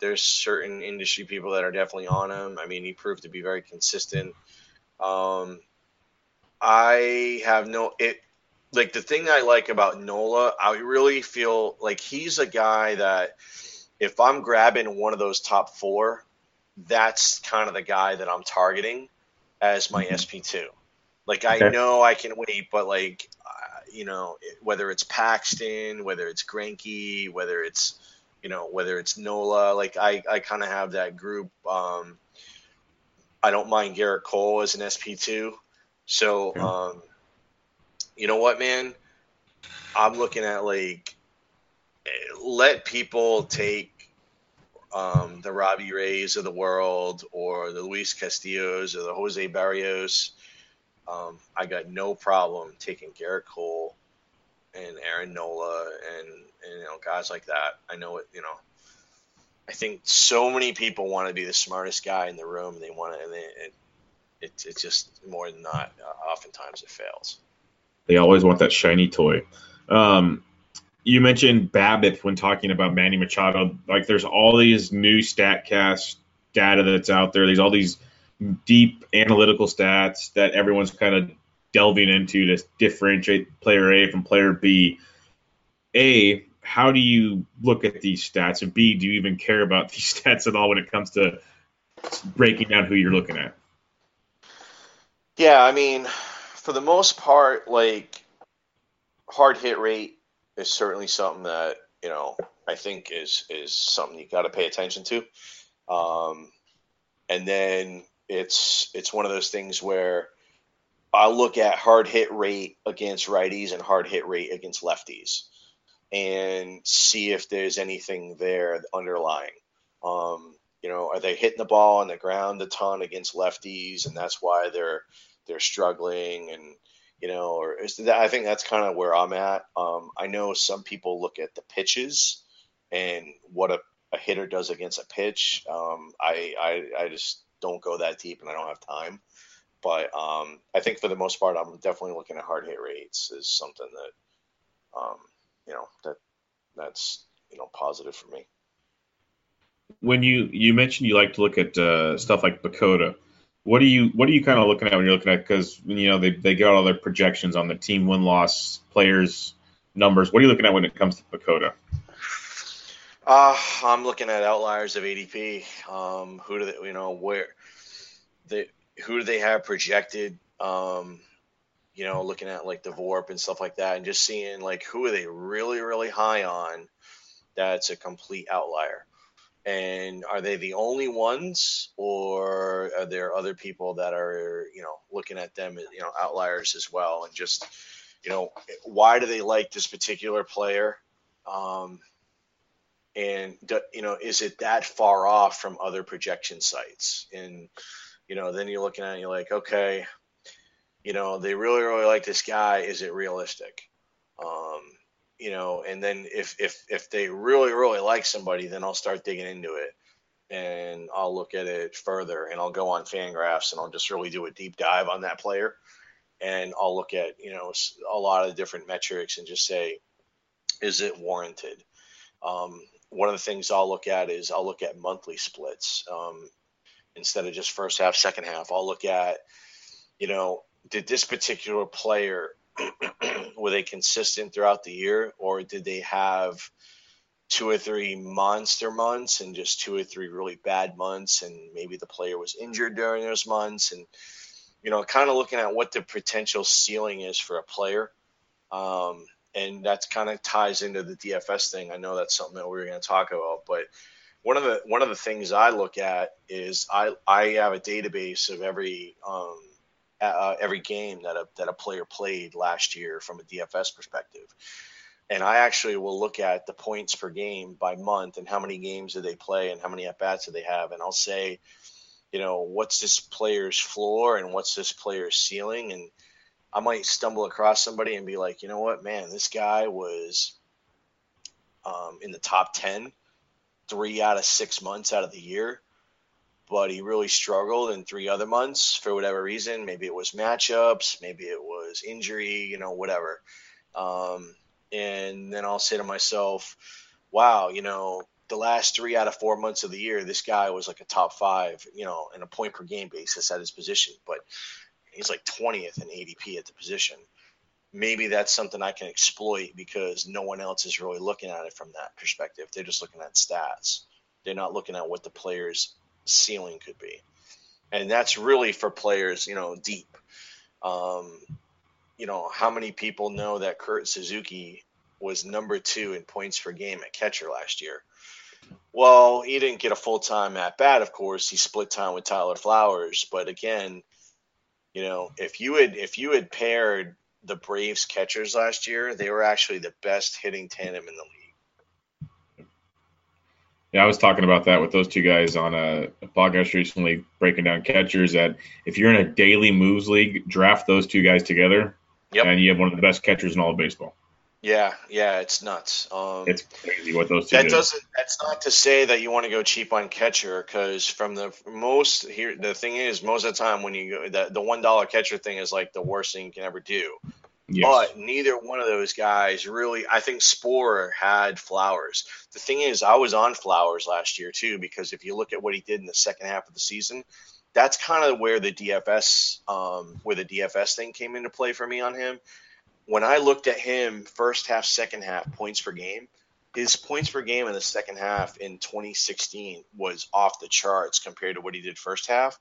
there's certain industry people that are definitely on him. I mean, he proved to be very consistent. The thing I like about Nola, I really feel like he's a guy that if I'm grabbing one of those top four, that's kind of the guy that I'm targeting as my SP2. Like, I know I can wait, but like, you know, whether it's Paxton, whether it's Greinke, whether it's Nola, like I kind of have that group. I don't mind Garrett Cole as an SP2. So, you know what, man? I'm looking at like let people take the Robbie Rays of the world or the Luis Castillos or the Jose Barrios. I got no problem taking Garrett Cole and Aaron Nola and you know, guys like that. I know it, you know, I think so many people want to be the smartest guy in the room. They want to, and it's just more than not. Oftentimes it fails. They always want that shiny toy. You mentioned Babbitt when talking about Manny Machado. Like there's all these new StatCast data that's out there. There's all these deep analytical stats that everyone's kind of delving into to differentiate player A from player B. A, how do you look at these stats? And B, do you even care about these stats at all when it comes to breaking down who you're looking at? Yeah, I mean, for the most part, like, hard hit rate is certainly something that, you know, I think is something you got to pay attention to. And then it's one of those things where I'll look at hard hit rate against righties and hard hit rate against lefties and see if there's anything there underlying. You know, are they hitting the ball on the ground a ton against lefties and that's why they're struggling? And, you know, or is that, I think that's kind of where I'm at. I know some people look at the pitches and what a hitter does against a pitch. I just don't go that deep and I don't have time. But I think for the most part, I'm definitely looking at hard hit rates as something that, you know, that's, you know, positive for me. When you mentioned you like to look at stuff like Bakota, what are you kind of looking at when you're looking at, because, you know, they get all their projections on the team win-loss, players, numbers. What are you looking at when it comes to Bakota? I'm looking at outliers of ADP. Who do they, you know, who do they have projected? You know, looking at like the VORP and stuff like that, and just seeing like who are they really, really high on that's a complete outlier. And are they the only ones, or are there other people that are, you know, looking at them as, you know, outliers as well? And just, you know, why do they like this particular player? And, you know, is it that far off from other projection sites? And, you know, then you're looking at it and you're like, okay, you know, they really, really like this guy. Is it realistic? You know, and then if they really, really like somebody, then I'll start digging into it and I'll look at it further and I'll go on FanGraphs and I'll just really do a deep dive on that player. And I'll look at, you know, a lot of different metrics and just say, is it warranted? One of the things I'll look at is I'll look at monthly splits. Instead of just first half, second half, I'll look at, you know, did this particular player, were they consistent throughout the year, or did they have 2 or 3 monster months and just 2 or 3 really bad months, and maybe the player was injured during those months? And, you know, kind of looking at what the potential ceiling is for a player. And that kind of ties into the DFS thing. I know that's something that we were going to talk about, but one of the things I look at is I have a database of every game that a player played last year from a DFS perspective. And I actually will look at the points per game by month and how many games do they play and how many at-bats do they have. And I'll say, you know, what's this player's floor and what's this player's ceiling? And I might stumble across somebody and be like, you know what, man, this guy was in the top 10 3 out of 6 months out of the year. But he really struggled in 3 other months for whatever reason. Maybe it was matchups, maybe it was injury, you know, whatever. And then I'll say to myself, wow, you know, the last 3 out of 4 months of the year, this guy was like a top 5, you know, in a point per game basis at his position, but he's like 20th in ADP at the position. Maybe that's something I can exploit because no one else is really looking at it from that perspective. They're just looking at stats. They're not looking at what the player's ceiling could be. And that's really for players, you know, deep. You know, how many people know that Kurt Suzuki was #2 in points per game at catcher last year? Well, he didn't get a full-time at-bat, of course. He split time with Tyler Flowers. But again, you know, if you had paired the Braves catchers last year, they were actually the best hitting tandem in the league. Yeah, I was talking about that with those two guys on a podcast recently, breaking down catchers, that if you're in a daily moves league, draft those two guys together, yep, and you have one of the best catchers in all of baseball. Yeah, it's nuts. It's crazy what those two do. That's not to say that you want to go cheap on catcher, because the thing is, most of the time when you go, the $1 catcher thing is like the worst thing you can ever do. Yes. But neither one of those guys really. I think Sporer had Flowers. The thing is, I was on Flowers last year too, because if you look at what he did in the second half of the season, that's kind of where the DFS thing came into play for me on him. When I looked at him first half, second half, points per game, his points per game in the second half in 2016 was off the charts compared to what he did first half.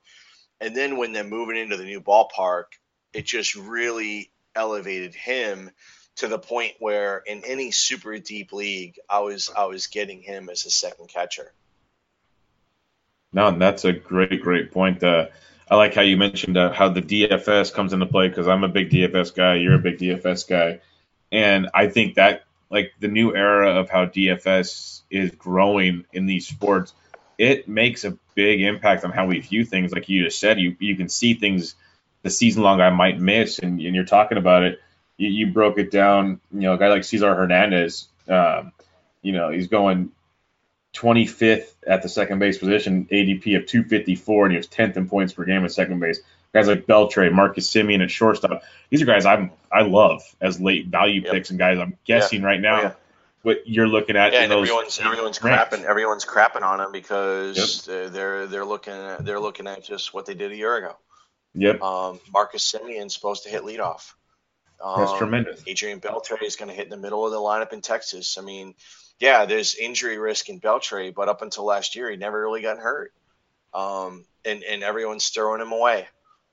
And then when they're moving into the new ballpark, it just really elevated him to the point where in any super deep league, I was getting him as a second catcher. No, that's a great point. I like how you mentioned how the DFS comes into play, because I'm a big DFS guy. You're a big DFS guy. And I think that, like, the new era of how DFS is growing in these sports, it makes a big impact on how we view things. Like you just said, you can see things the season long I might miss, and you're talking about it. You broke it down. You know, a guy like Cesar Hernandez, you know, he's going 25th at the second base position, ADP of 254, and he was 10th in points per game at second base. Guys like Beltre, Marcus Semien at shortstop. These are guys I love as late value picks, and guys I'm guessing right now what you're looking at. Yeah, in and those everyone's crapping on them because they're looking at just what they did a year ago. Yep. Marcus Semien's supposed to hit leadoff. That's tremendous. Adrian Beltre is going to hit in the middle of the lineup in Texas. I mean, yeah, there's injury risk in Beltre, but up until last year, he never really got hurt. And everyone's throwing him away.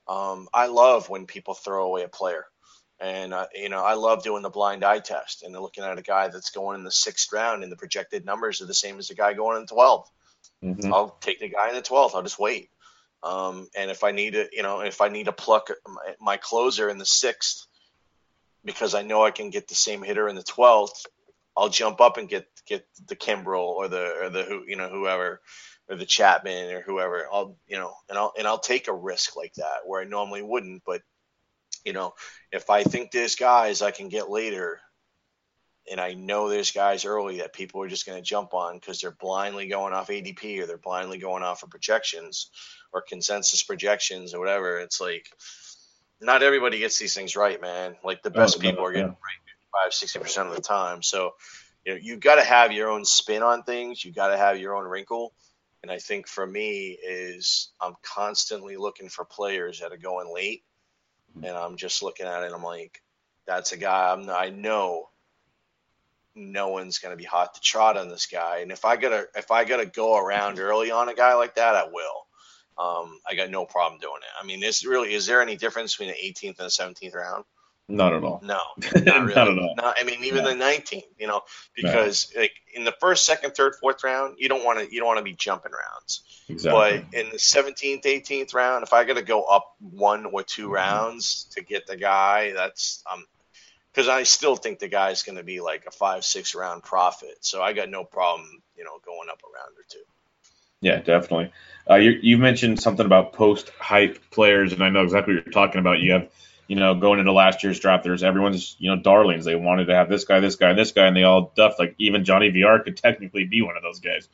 I love when people throw away a player. And, you know, I love doing the blind eye test and looking at a guy that's going in the 6th round and the projected numbers are the same as the guy going in the 12th. Mm-hmm. I'll take the guy in the 12th. I'll just wait. And if I need to, you know, if I need to pluck my closer in the 6th because I know I can get the same hitter in the 12th, I'll jump up and get the Kimbrel or the you know, whoever, or the Chapman or whoever. I'll, you know, and I'll take a risk like that where I normally wouldn't. But, you know, if I think there's guys I can get later, and I know there's guys early that people are just going to jump on because they're blindly going off ADP or they're blindly going off of projections or consensus projections or whatever. It's like, not everybody gets these things right, man. Like, the best people are getting right 60% of the time. So, you know, you've got to have your own spin on things. You got to have your own wrinkle. And I think for me is I'm constantly looking for players that are going late, and I'm just looking at it and I'm like, that's a guy I know no one's going to be hot to trot on this guy. And if I gotta go around early on a guy like that, I will. I got no problem doing it. I mean, is there any difference between the 18th and the 17th round? Not at all. No, not really. Not at all. Not, I mean, even the 19th, you know, because like in the 1st, 2nd, 3rd, 4th round, you don't want to be jumping rounds. Exactly. But in the 17th, 18th round, if I got to go up 1 or 2 rounds to get the guy, that's because I still think the guy's going to be like a 5-6 round profit. So I got no problem, you know, going up a round or two. Yeah, definitely. You mentioned something about post-hype players, and I know exactly what you're talking about. You have, you know, going into last year's draft, there's everyone's, you know, darlings. They wanted to have this guy, and they all duffed. Like, even Johnny VR could technically be one of those guys.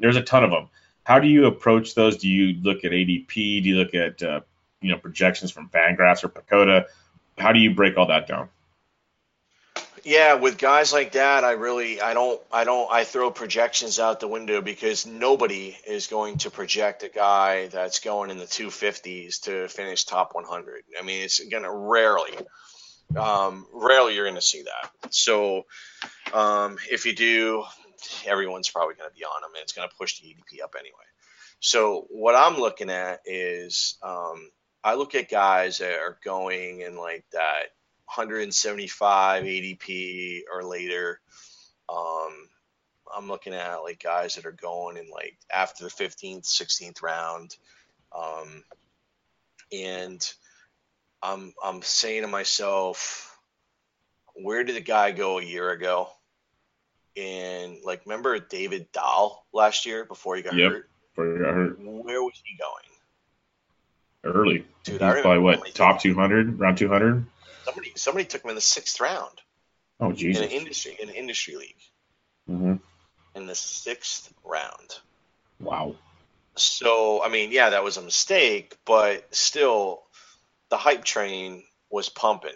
There's a ton of them. How do you approach those? Do you look at ADP? Do you look at, you know, projections from Fangraphs or Pacoda? How do you break all that down? Yeah, with guys like that, I throw projections out the window because nobody is going to project a guy that's going in the 250s to finish top 100. I mean, it's going to rarely you're going to see that. So if you do, everyone's probably going to be on them, and it's going to push the ADP up anyway. So what I'm looking at is I look at guys that are going in like that 175 ADP or later. I'm looking at like guys that are going in like after the 15th, 16th round. And I'm saying to myself, where did the guy go a year ago? And like, remember David Dahl last year before he got hurt? Before he got hurt. Where was he going? Early. Dude, I remember what, top 200, round 200? Somebody took him in the 6th round. Oh, Jesus! In an industry league. Mm-hmm. In the 6th round. Wow. So I mean, yeah, that was a mistake, but still, the hype train was pumping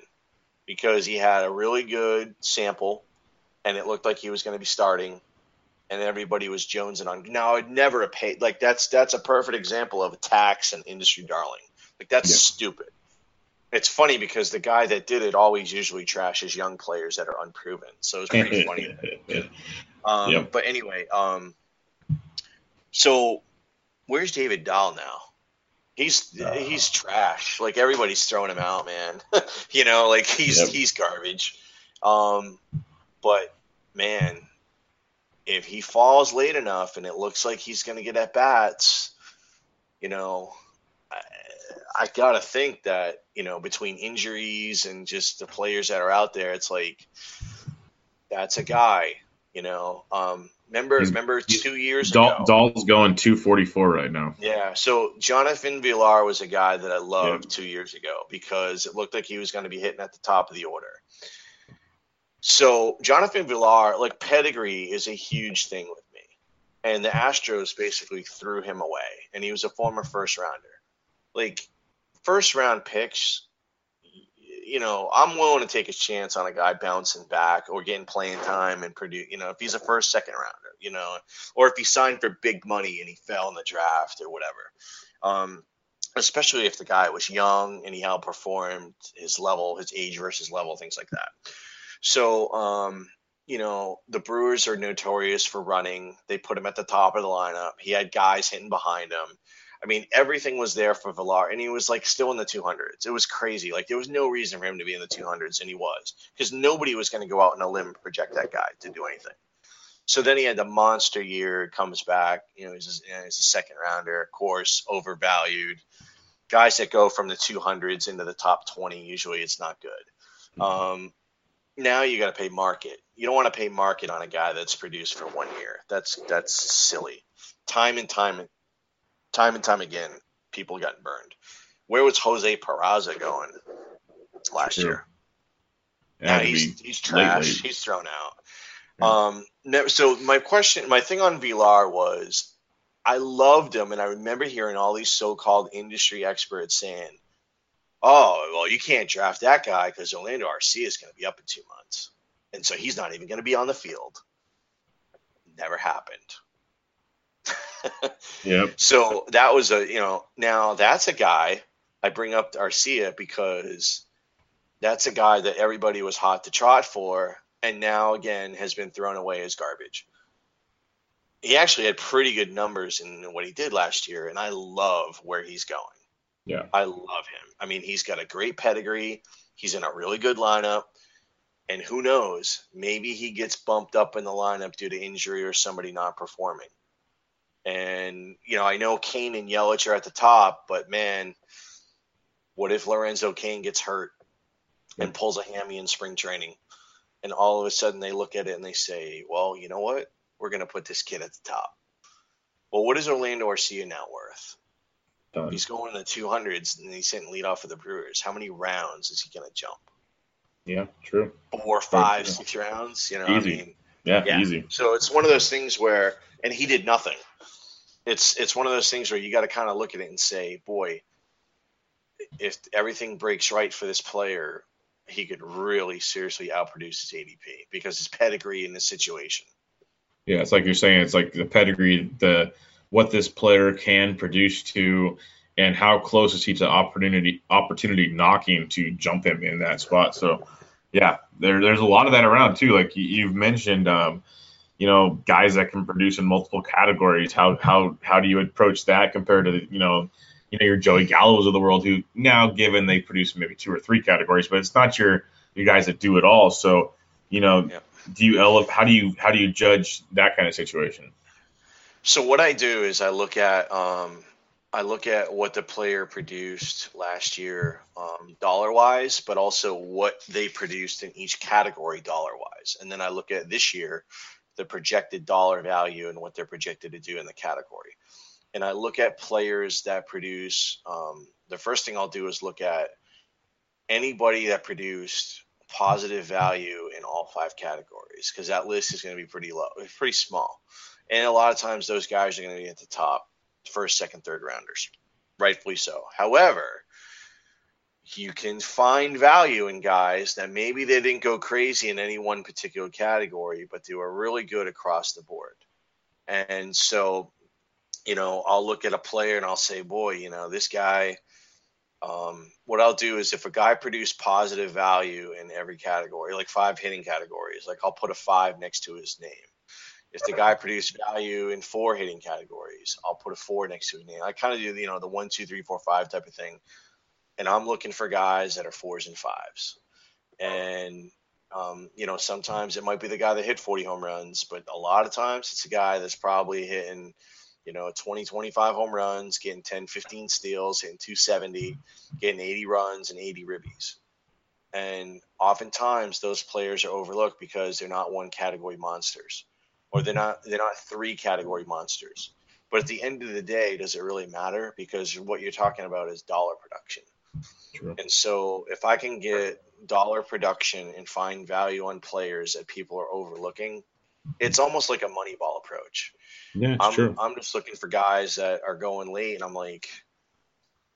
because he had a really good sample, and it looked like he was going to be starting, and everybody was jonesing on. Now, I'd never have paid. Like, that's a perfect example of a tax and industry darling. Like, that's stupid. It's funny because the guy that did it always usually trashes young players that are unproven. So it's pretty funny. But anyway, so where's David Dahl now? He's trash. Like, everybody's throwing him out, man. You know, like, he's garbage. But man, if he falls late enough and it looks like he's going to get at bats, you know, I gotta think that, you know, between injuries and just the players that are out there, it's like, that's a guy, you know. Remember 2 years ago? Dahl's going 244 right now. Yeah, so Jonathan Villar was a guy that I loved 2 years ago because it looked like he was going to be hitting at the top of the order. So Jonathan Villar, like, pedigree is a huge thing with me. And the Astros basically threw him away, and he was a former first-rounder. Like, first-round picks, you know, I'm willing to take a chance on a guy bouncing back or getting playing time and produce, you know, if he's a first, second rounder, you know, or if he signed for big money and he fell in the draft or whatever. Especially if the guy was young and he outperformed his level, his age versus level, things like that. So, you know, the Brewers are notorious for running. They put him at the top of the lineup. He had guys hitting behind him. I mean, everything was there for Villar, and he was, like, still in the 200s. It was crazy. Like, there was no reason for him to be in the 200s, and he was, because nobody was going to go out on a limb and project that guy to do anything. So then he had the monster year, comes back. You know, he's a second-rounder, of course, overvalued. Guys that go from the 200s into the top 20, usually it's not good. Now you got to pay market. You don't want to pay market on a guy that's produced for 1 year. That's silly. Time and time again, people got burned. Where was Jose Peraza going last year? Yeah, he's trash. Late. He's thrown out. Yeah. So my thing on Villar was, I loved him, and I remember hearing all these so-called industry experts saying, "Oh, well, you can't draft that guy because Orlando Arcia is going to be up in 2 months, and so he's not even going to be on the field." Never happened. Yep. So that was now that's a guy. I bring up Arcia because that's a guy that everybody was hot to trot for, and now again has been thrown away as garbage. He actually had pretty good numbers in what he did last year, and I love where he's going. Yeah, I love him. I mean, he's got a great pedigree. He's in a really good lineup. And who knows, maybe he gets bumped up in the lineup due to injury or somebody not performing. And, you know, I know Cain and Yelich are at the top, but, man, what if Lorenzo Cain gets hurt and pulls a hammy in spring training? And all of a sudden they look at it and they say, well, you know what? We're going to put this kid at the top. Well, what is Orlando Arcia now worth? Done. He's going in the 200s, and he's hitting leadoff for the Brewers. How many rounds is he going to jump? Yeah, true. 4, 5, 6 rounds? You know what I mean? Yeah, easy. So it's one of those things where – and he did nothing. It's one of those things where you got to kind of look at it and say, boy, if everything breaks right for this player, he could really seriously outproduce his ADP because his pedigree in this situation. Yeah, it's like you're saying. It's like the pedigree, what this player can produce to, and how close is he to opportunity knocking to jump him in that spot. So, yeah, there's a lot of that around too. Like you've mentioned. You know, guys that can produce in multiple categories. How do you approach that compared to you know your Joey Gallos of the world, who now, given they produce maybe 2 or 3 categories, but it's not your guys that do it all. So, you know, how do you judge that kind of situation? So what I do is I look at what the player produced last year dollar-wise, but also what they produced in each category dollar-wise, and then I look at this year, the projected dollar value and what they're projected to do in the category. And I look at players that produce, the first thing I'll do is look at anybody that produced positive value in all 5 categories, because that list is going to be pretty low, pretty small. And a lot of times those guys are going to be at the top, first, second, third rounders, rightfully so. However, you can find value in guys that maybe they didn't go crazy in any one particular category, but they were really good across the board. And so, you know, I'll look at a player and I'll say, boy, you know, this guy, what I'll do is if a guy produced positive value in every category, like 5 hitting categories, like I'll put a 5 next to his name. If the guy produced value in four hitting categories, I'll put a four next to his name. I kind of do, you know, the 1, 2, 3, 4, 5 type of thing. And I'm looking for guys that are 4s and 5s. And, you know, sometimes it might be the guy that hit 40 home runs, but a lot of times it's a guy that's probably hitting, you know, 20, 25 home runs, getting 10, 15 steals, hitting 270, getting 80 runs and 80 ribbies. And oftentimes those players are overlooked because they're not one category monsters, or they're not three category monsters. But at the end of the day, does it really matter? Because what you're talking about is dollar production. True. And so if I can get dollar production and find value on players that people are overlooking, it's almost like a Moneyball approach. Yeah, true. I'm just looking for guys that are going late, and I'm like,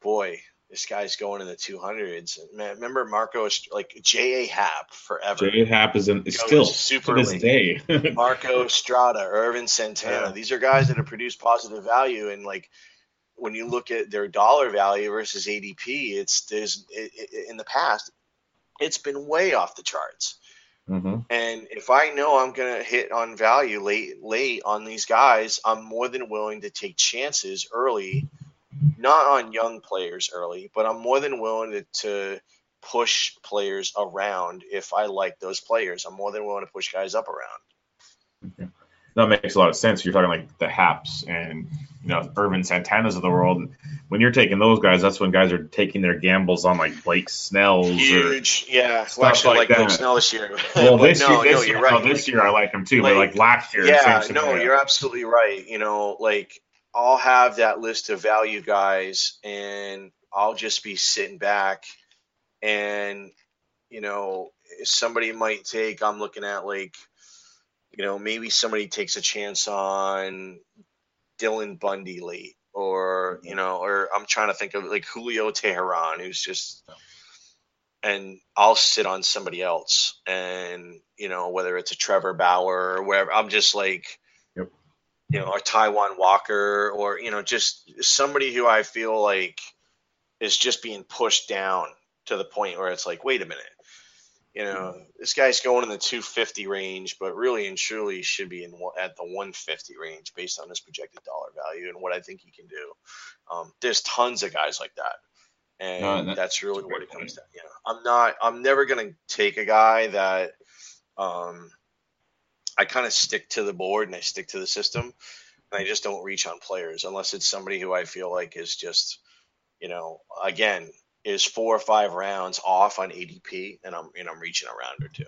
boy, this guy's going in the 200s. Man, remember Marco, like J.A. Happ forever. J.A. Happ is still super to this late. Day. Marco Estrada, Irvin Santana. Yeah. These are guys that have produced positive value, and like when you look at their dollar value versus ADP, in the past, it's been way off the charts. Mm-hmm. And if I know I'm going to hit on value late on these guys, I'm more than willing to take chances early, not on young players early, but I'm more than willing to push players around. If I like those players, I'm more than willing to push guys up around. Okay. That makes a lot of sense. You're talking like the Haps and, you know, Irvin Santanas of the world. When you're taking those guys, that's when guys are taking their gambles on like Blake Snell's. Huge, yeah. Well, actually, like Blake Snell this year. Well, you're right. This year I like him too, but like last year. Yeah, no, you're absolutely right. You know, like I'll have that list of value guys, and I'll just be sitting back, and you know, somebody might take. I'm looking at like, you know, maybe somebody takes a chance on Dylan Bundy late, or, you know, or I'm trying to think of like Julio Teheran, who's just, and I'll sit on somebody else, and, you know, whether it's a Trevor Bauer or wherever, I'm just like, yep, you know, or Taijuan Walker, or, you know, just somebody who I feel like is just being pushed down to the point where it's like, wait a minute, you know, this guy's going in the 250 range, but really and truly should be at the 150 range based on his projected dollar value and what I think he can do. There's tons of guys like that, and that's really what it comes down to. You know, I'm never going to take a guy that I kind of stick to the board and I stick to the system, and I just don't reach on players unless it's somebody who I feel like is just, you know, again, is 4 or 5 rounds off on ADP, and I'm reaching a round or two.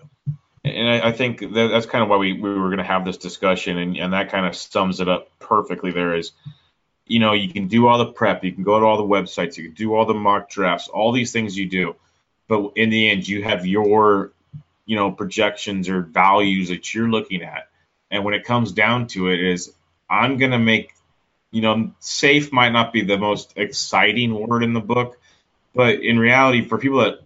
And I think that's kind of why we were going to have this discussion, and that kind of sums it up perfectly. There is, you know, you can do all the prep, you can go to all the websites, you can do all the mock drafts, all these things you do, but in the end, you have your, you know, projections or values that you're looking at, and when it comes down to it, is I'm going to make, you know, safe might not be the most exciting word in the book. But in reality, for people that,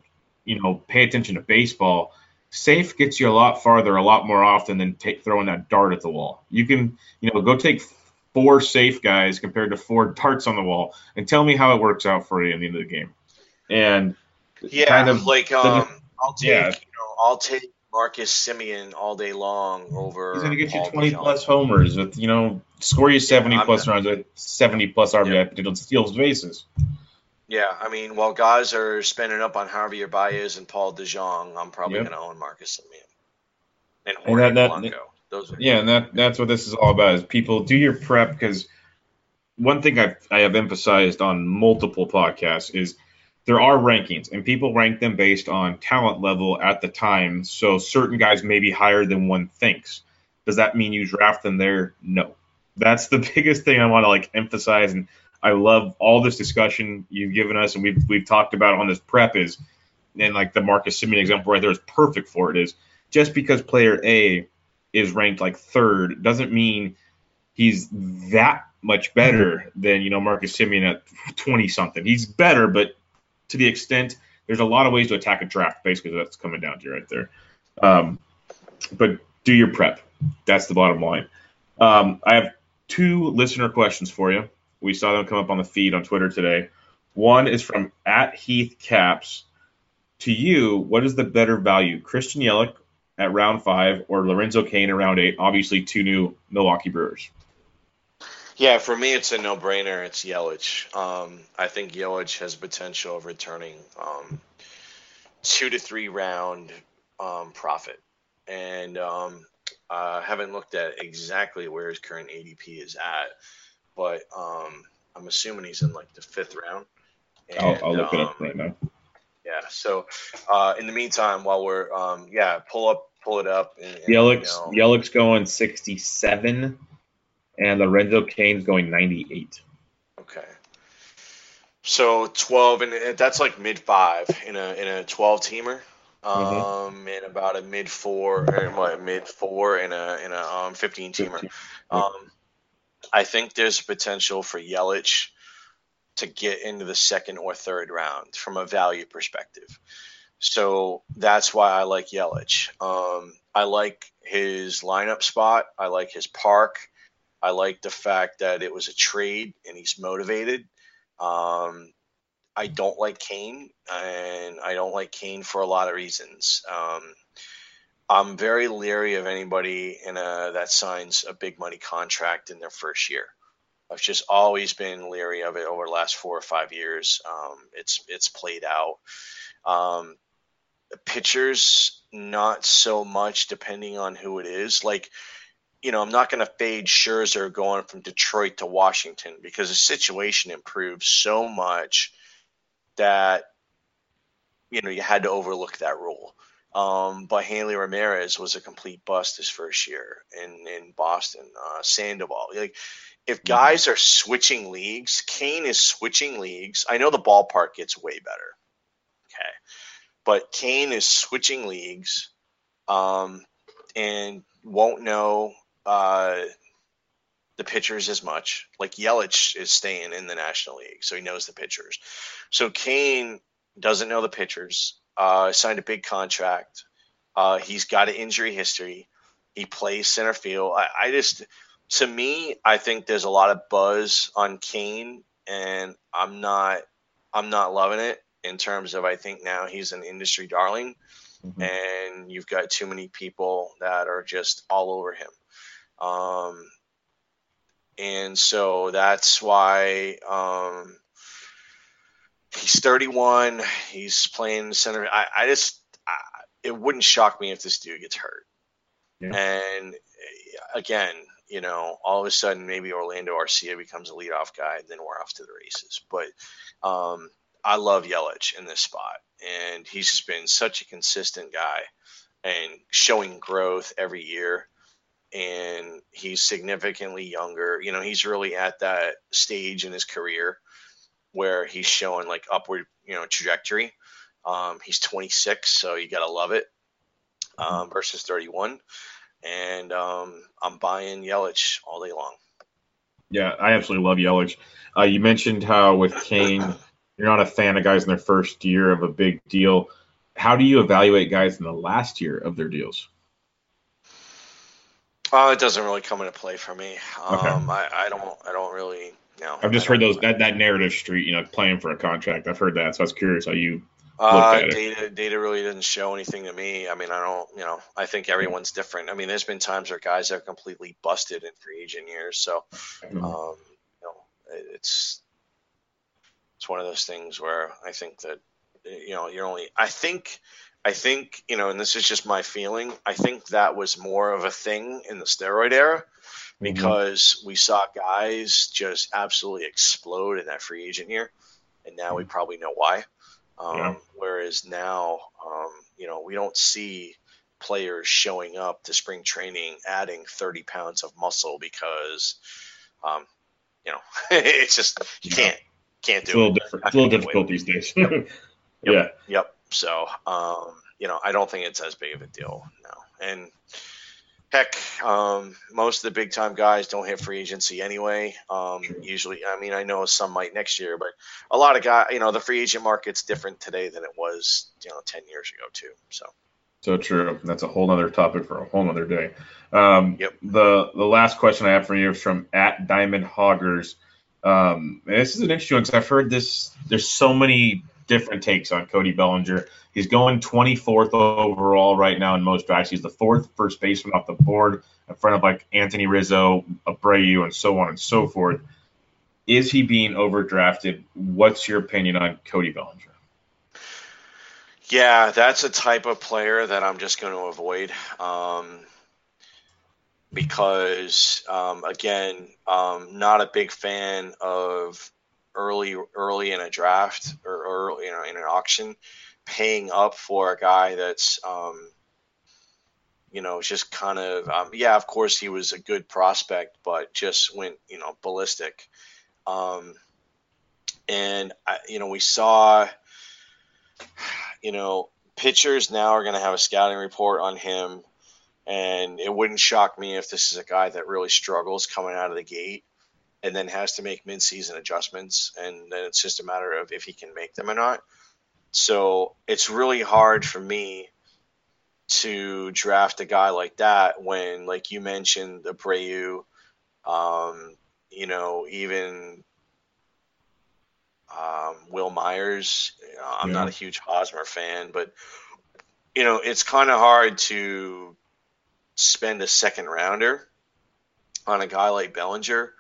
you know, pay attention to baseball, safe gets you a lot farther, a lot more often than throwing that dart at the wall. You can, you know, go take 4 safe guys compared to 4 darts on the wall, and tell me how it works out for you at the end of the game. And yeah, kind of like I'll take Marcus Semien all day long over. He's gonna get you 20+ homers with, you know, score you 70+ runs with 70+ RBI potential, steals, bases. Yeah, I mean, while guys are spending up on Javier Baez and Paul DeJong, I'm probably going to own Marcus Semien and Jorge Polanco. That's what this is all about, is people do your prep, because one thing I have emphasized on multiple podcasts is there are rankings, and people rank them based on talent level at the time, so certain guys may be higher than one thinks. Does that mean you draft them there? No. That's the biggest thing I want to, like, emphasize, and I love all this discussion you've given us, and we've talked about on this prep, is, and like the Marcus Semien example right there is perfect for it, is just because player A is ranked like 3rd doesn't mean he's that much better than, you know, Marcus Semien at 20-something. He's better, but to the extent, there's a lot of ways to attack a draft, basically, that's coming down to right there. But do your prep. That's the bottom line. I have 2 listener questions for you. We saw them come up on the feed on Twitter today. One is from @HeathCaps. To you, what is the better value, Christian Yelich at round 5 or Lorenzo Cain at round 8. Obviously, two new Milwaukee Brewers. Yeah, for me, it's a no-brainer. It's Yelich. I think Yelich has potential of returning 2 to 3 round profit. And I haven't looked at exactly where his current ADP is at, but I'm assuming he's in like the 5th round. And, I'll look it up right now. Yeah. So in the meantime, while we're pull it up. And Yelich's going 67, and Lorenzo Cain's going 98. Okay. So 12, and that's like mid 5 in a 12-teamer. In about a mid four in a 15-teamer. I think there's potential for Yelich to get into the 2nd or 3rd round from a value perspective. So that's why I like Yelich. I like his lineup spot. I like his park. I like the fact that it was a trade and he's motivated. I don't like Cain, and I don't like Cain for a lot of reasons. I'm very leery of anybody that signs a big money contract in their first year. I've just always been leery of it over the last 4 or 5 years. It's played out. Pitchers, not so much, depending on who it is. Like, I'm not going to fade Scherzer going from Detroit to Washington because the situation improved so much that, you had to overlook that rule. But Hanley Ramirez was a complete bust his first year in Boston. Sandoval. If guys are switching leagues, Cain is switching leagues. I know the ballpark gets way better. Okay. But Cain is switching leagues and won't know the pitchers as much. Yelich is staying in the National League, so he knows the pitchers. So Cain doesn't know the pitchers. Signed a big contract. He's got an injury history. He plays center field. To me, I think there's a lot of buzz on Cain, and I'm not loving it in terms of I think now he's an industry darling, and you've got too many people that are just all over him. And so that's why he's 31. He's playing center. It wouldn't shock me if this dude gets hurt. Yeah. And again, all of a sudden maybe Orlando Arcia becomes a leadoff guy, and then we're off to the races. But I love Yelich in this spot, and he's just been such a consistent guy and showing growth every year. And he's significantly younger. He's really at that stage in his career where he's showing upward, trajectory. He's 26, so you gotta love it. Versus 31, and I'm buying Yelich all day long. Yeah, I absolutely love Yelich. You mentioned how with Cain, you're not a fan of guys in their first year of a big deal. How do you evaluate guys in the last year of their deals? It doesn't really come into play for me. Okay. I don't really know. I've just heard those that narrative street, playing for a contract. I've heard that, so I was curious how you looked at it. Data really doesn't show anything to me. I think everyone's different. There's been times where guys are completely busted in free agent years. So, it's one of those things where I think that you're only. I think, and this is just my feeling, I think that was more of a thing in the steroid era because we saw guys just absolutely explode in that free agent year, and now we probably know why. Whereas now, we don't see players showing up to spring training adding 30 pounds of muscle because, it's just you can't do it. It's a little difficult these days. Yep. Yeah. Yep. So, I don't think it's as big of a deal now. And heck, most of the big time guys don't hit free agency anyway. Usually, I know some might next year, but a lot of guys, the free agent market's different today than it was, 10 years ago too. So true. That's a whole other topic for a whole other day. The last question I have for you is from @DiamondHoggers. And this is an interesting one because I've heard this. There's so many different takes on Cody Bellinger. He's going 24th overall right now in most drafts. He's the fourth first baseman off the board in front of like Anthony Rizzo, Abreu, and so on and so forth. Is he being overdrafted? What's your opinion on Cody Bellinger? Yeah, that's a type of player that I'm just going to avoid because, again, not a big fan of early in a draft or early in an auction, paying up for a guy that's, just kind of, yeah, of course he was a good prospect, but just went, ballistic. And, we saw, pitchers now are going to have a scouting report on him, and it wouldn't shock me if this is a guy that really struggles coming out of the gate and then has to make midseason adjustments, and then it's just a matter of if he can make them or not. So it's really hard for me to draft a guy like that when, like you mentioned, Abreu, even Will Myers. I'm not a huge Hosmer fan, but, it's kind of hard to spend a second rounder on a guy like Bellinger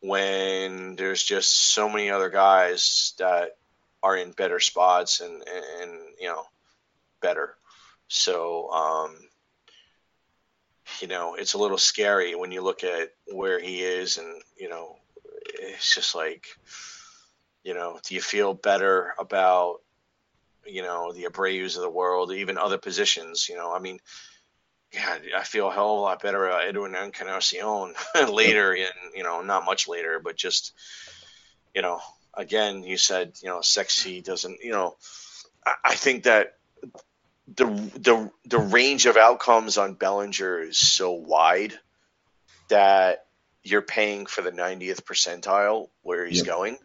when there's just so many other guys that are in better spots and better. So, it's a little scary when you look at where he is and, it's just like, do you feel better about, the Abreu's of the world, even other positions? God, I feel a hell of a lot better about Edwin Encarnacion later, and not much later, but just, again, you said, sexy doesn't, I think that the range of outcomes on Bellinger is so wide that you're paying for the 90th percentile where he's going,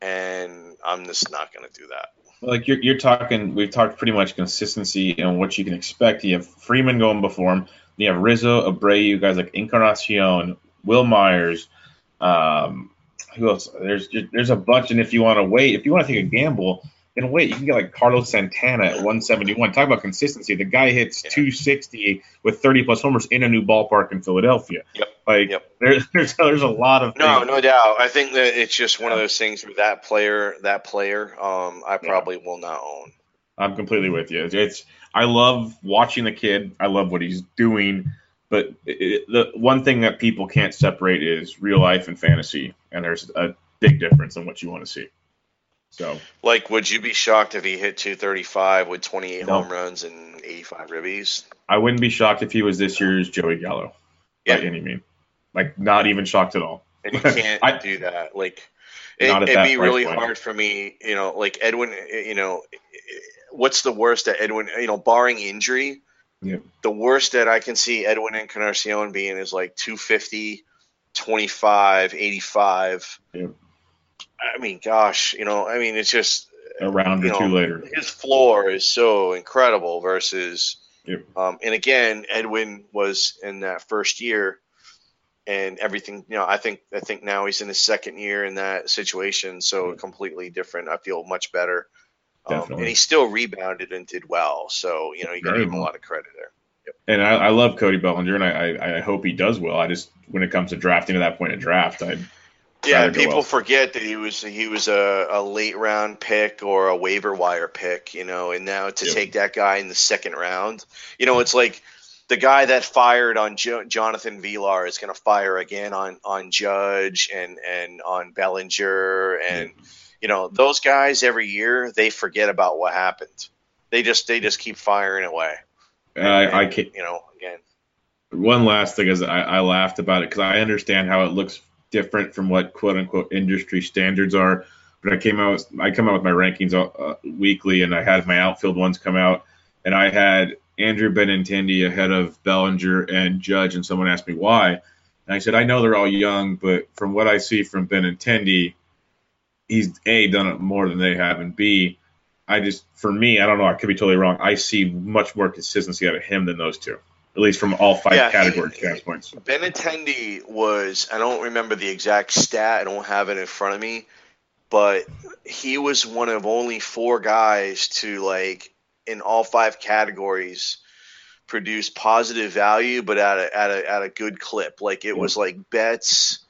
and I'm just not going to do that. Like you're talking, we've talked pretty much consistency and what you can expect. You have Freeman going before him. You have Rizzo, Abreu, guys like Encarnacion, Will Myers. Who else? There's a bunch. And if you want to wait, if you want to take a gamble, then wait. You can get like Carlos Santana at 171. Talk about consistency. The guy hits 260 with 30 plus homers in a new ballpark in Philadelphia. There's a lot of things. No doubt. I think that it's just one of those things with that player. I probably will not own. I'm completely with you. I love watching the kid. I love what he's doing. But the one thing that people can't separate is real life and fantasy, and there's a big difference in what you want to see. So, like, would you be shocked if he hit 235 with 28 home runs and 85 ribbies? I wouldn't be shocked if he was this year's Joey Gallo by any means. Like, not even shocked at all. And you can't do that. Like, it'd be really hard for me, like Edwin, what's the worst that Edwin, barring injury, the worst that I can see Edwin Encarnacion being is like 250, 25, 85. Yeah. I mean, gosh, it's just a round or two later. His floor is so incredible versus, and again, Edwin was in that first year and everything, I think now he's in his second year in that situation. So completely different. I feel much better. And he still rebounded and did well. So, you got to give him a lot of credit there. And I love Cody Bellinger and I hope he does well. I just, when it comes to drafting to that point of draft, yeah, people forget that he was a late round pick or a waiver wire pick, and now to take that guy in the second round, it's like the guy that fired on Jonathan Villar is going to fire again on Judge and on Bellinger, and those guys every year they forget about what happened. They just keep firing away. I can't, again. One last thing is I laughed about it because I understand how it looks different from what "quote unquote" industry standards are, but I come out with my rankings weekly, and I had my outfield ones come out, and I had Andrew Benintendi ahead of Bellinger and Judge, and someone asked me why, and I said I know they're all young, but from what I see from Benintendi, he's A, done it more than they have, and B, I don't know, I could be totally wrong. I see much more consistency out of him than those two. At least from all five categories. Benintendi was, I don't remember the exact stat. I don't have it in front of me. but he was one of only four guys to, like, in all five categories produce positive value, but at a good clip. Like, it was like Betts,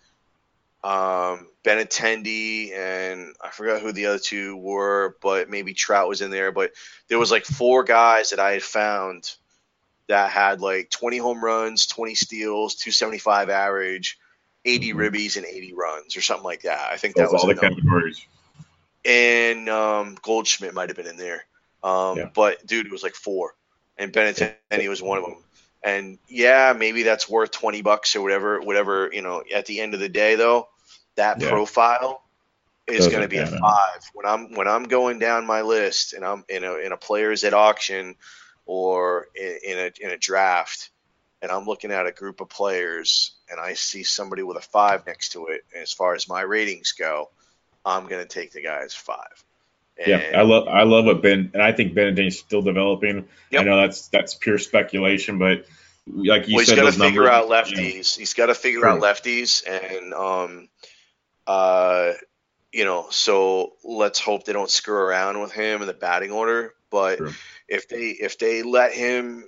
Benintendi, and I forgot who the other two were, but maybe Trout was in there. But there was like four guys that I had found that had like 20 home runs, 20 steals, 275 average, 80 ribbies, and 80 runs or something like that. I think that was all the categories. And Goldschmidt might have been in there. But, dude, it was like four. And Benintendi was one of them. And, yeah, maybe that's worth $20 or whatever, you know. At the end of the day, though, that profile is going to be a five. When I'm going down my list and I'm in a players at auction or in a draft, and I'm looking at a group of players and I see somebody with a five next to it, and as far as my ratings go, I'm going to take the guy as five. And I love what Ben, and I think Benintendi's still developing. Yep. I know that's pure speculation, but like you said, he's got to figure out lefties. Yeah. He's got to figure out lefties, and so let's hope they don't screw around with him in the batting order. But if they let him,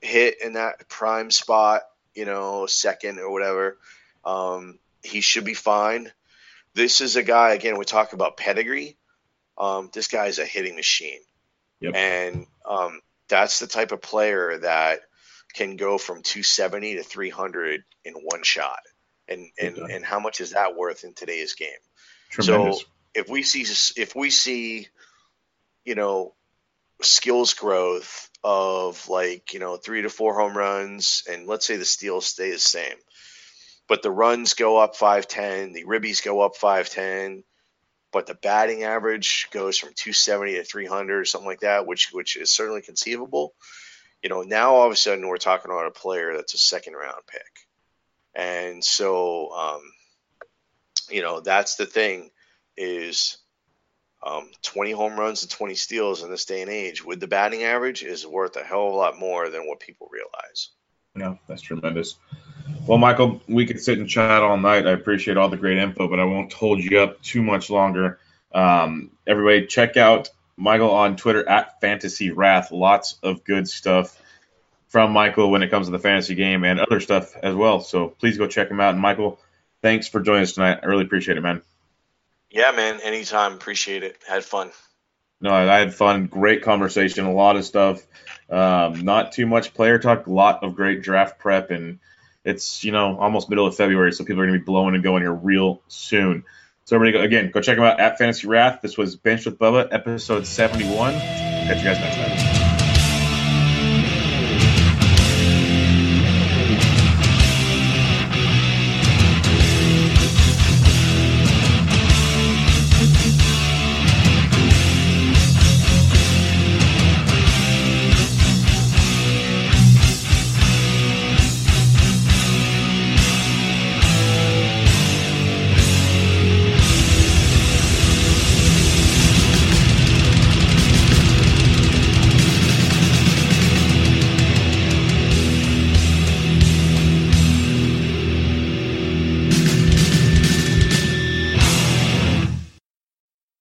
hit in that prime spot, second or whatever, he should be fine. This is a guy, again, we talk about pedigree. This guy is a hitting machine. Yep. And that's the type of player that can go from 270 to 300 in one shot. And how much is that worth in today's game? Tremendous. So if we see, skills growth of like, 3 to 4 home runs, and let's say the steals stay the same, but the runs go up 510, the ribbies go up 510, but the batting average goes from 270 to 300 or something like that, which is certainly conceivable. Now all of a sudden we're talking about a player that's a second round pick. And so, that's the thing is 20 home runs and 20 steals in this day and age with the batting average is worth a hell of a lot more than what people realize. No, that's tremendous. Well, Michael, we could sit and chat all night. I appreciate all the great info, but I won't hold you up too much longer. Everybody, check out Michael on Twitter at Fantasy Wrath. Lots of good stuff from Michael when it comes to the fantasy game and other stuff as well. So please go check him out. And Michael, thanks for joining us tonight. I really appreciate it, man. Yeah, man. Anytime. Appreciate it. Had fun. No, I had fun. Great conversation. A lot of stuff. Not too much player talk. A lot of great draft prep, and it's, almost middle of February, so people are going to be blowing and going here real soon. So everybody, go check them out at Fantasy Wrath. This was Bench with Bubba, episode 71. Catch you guys next time.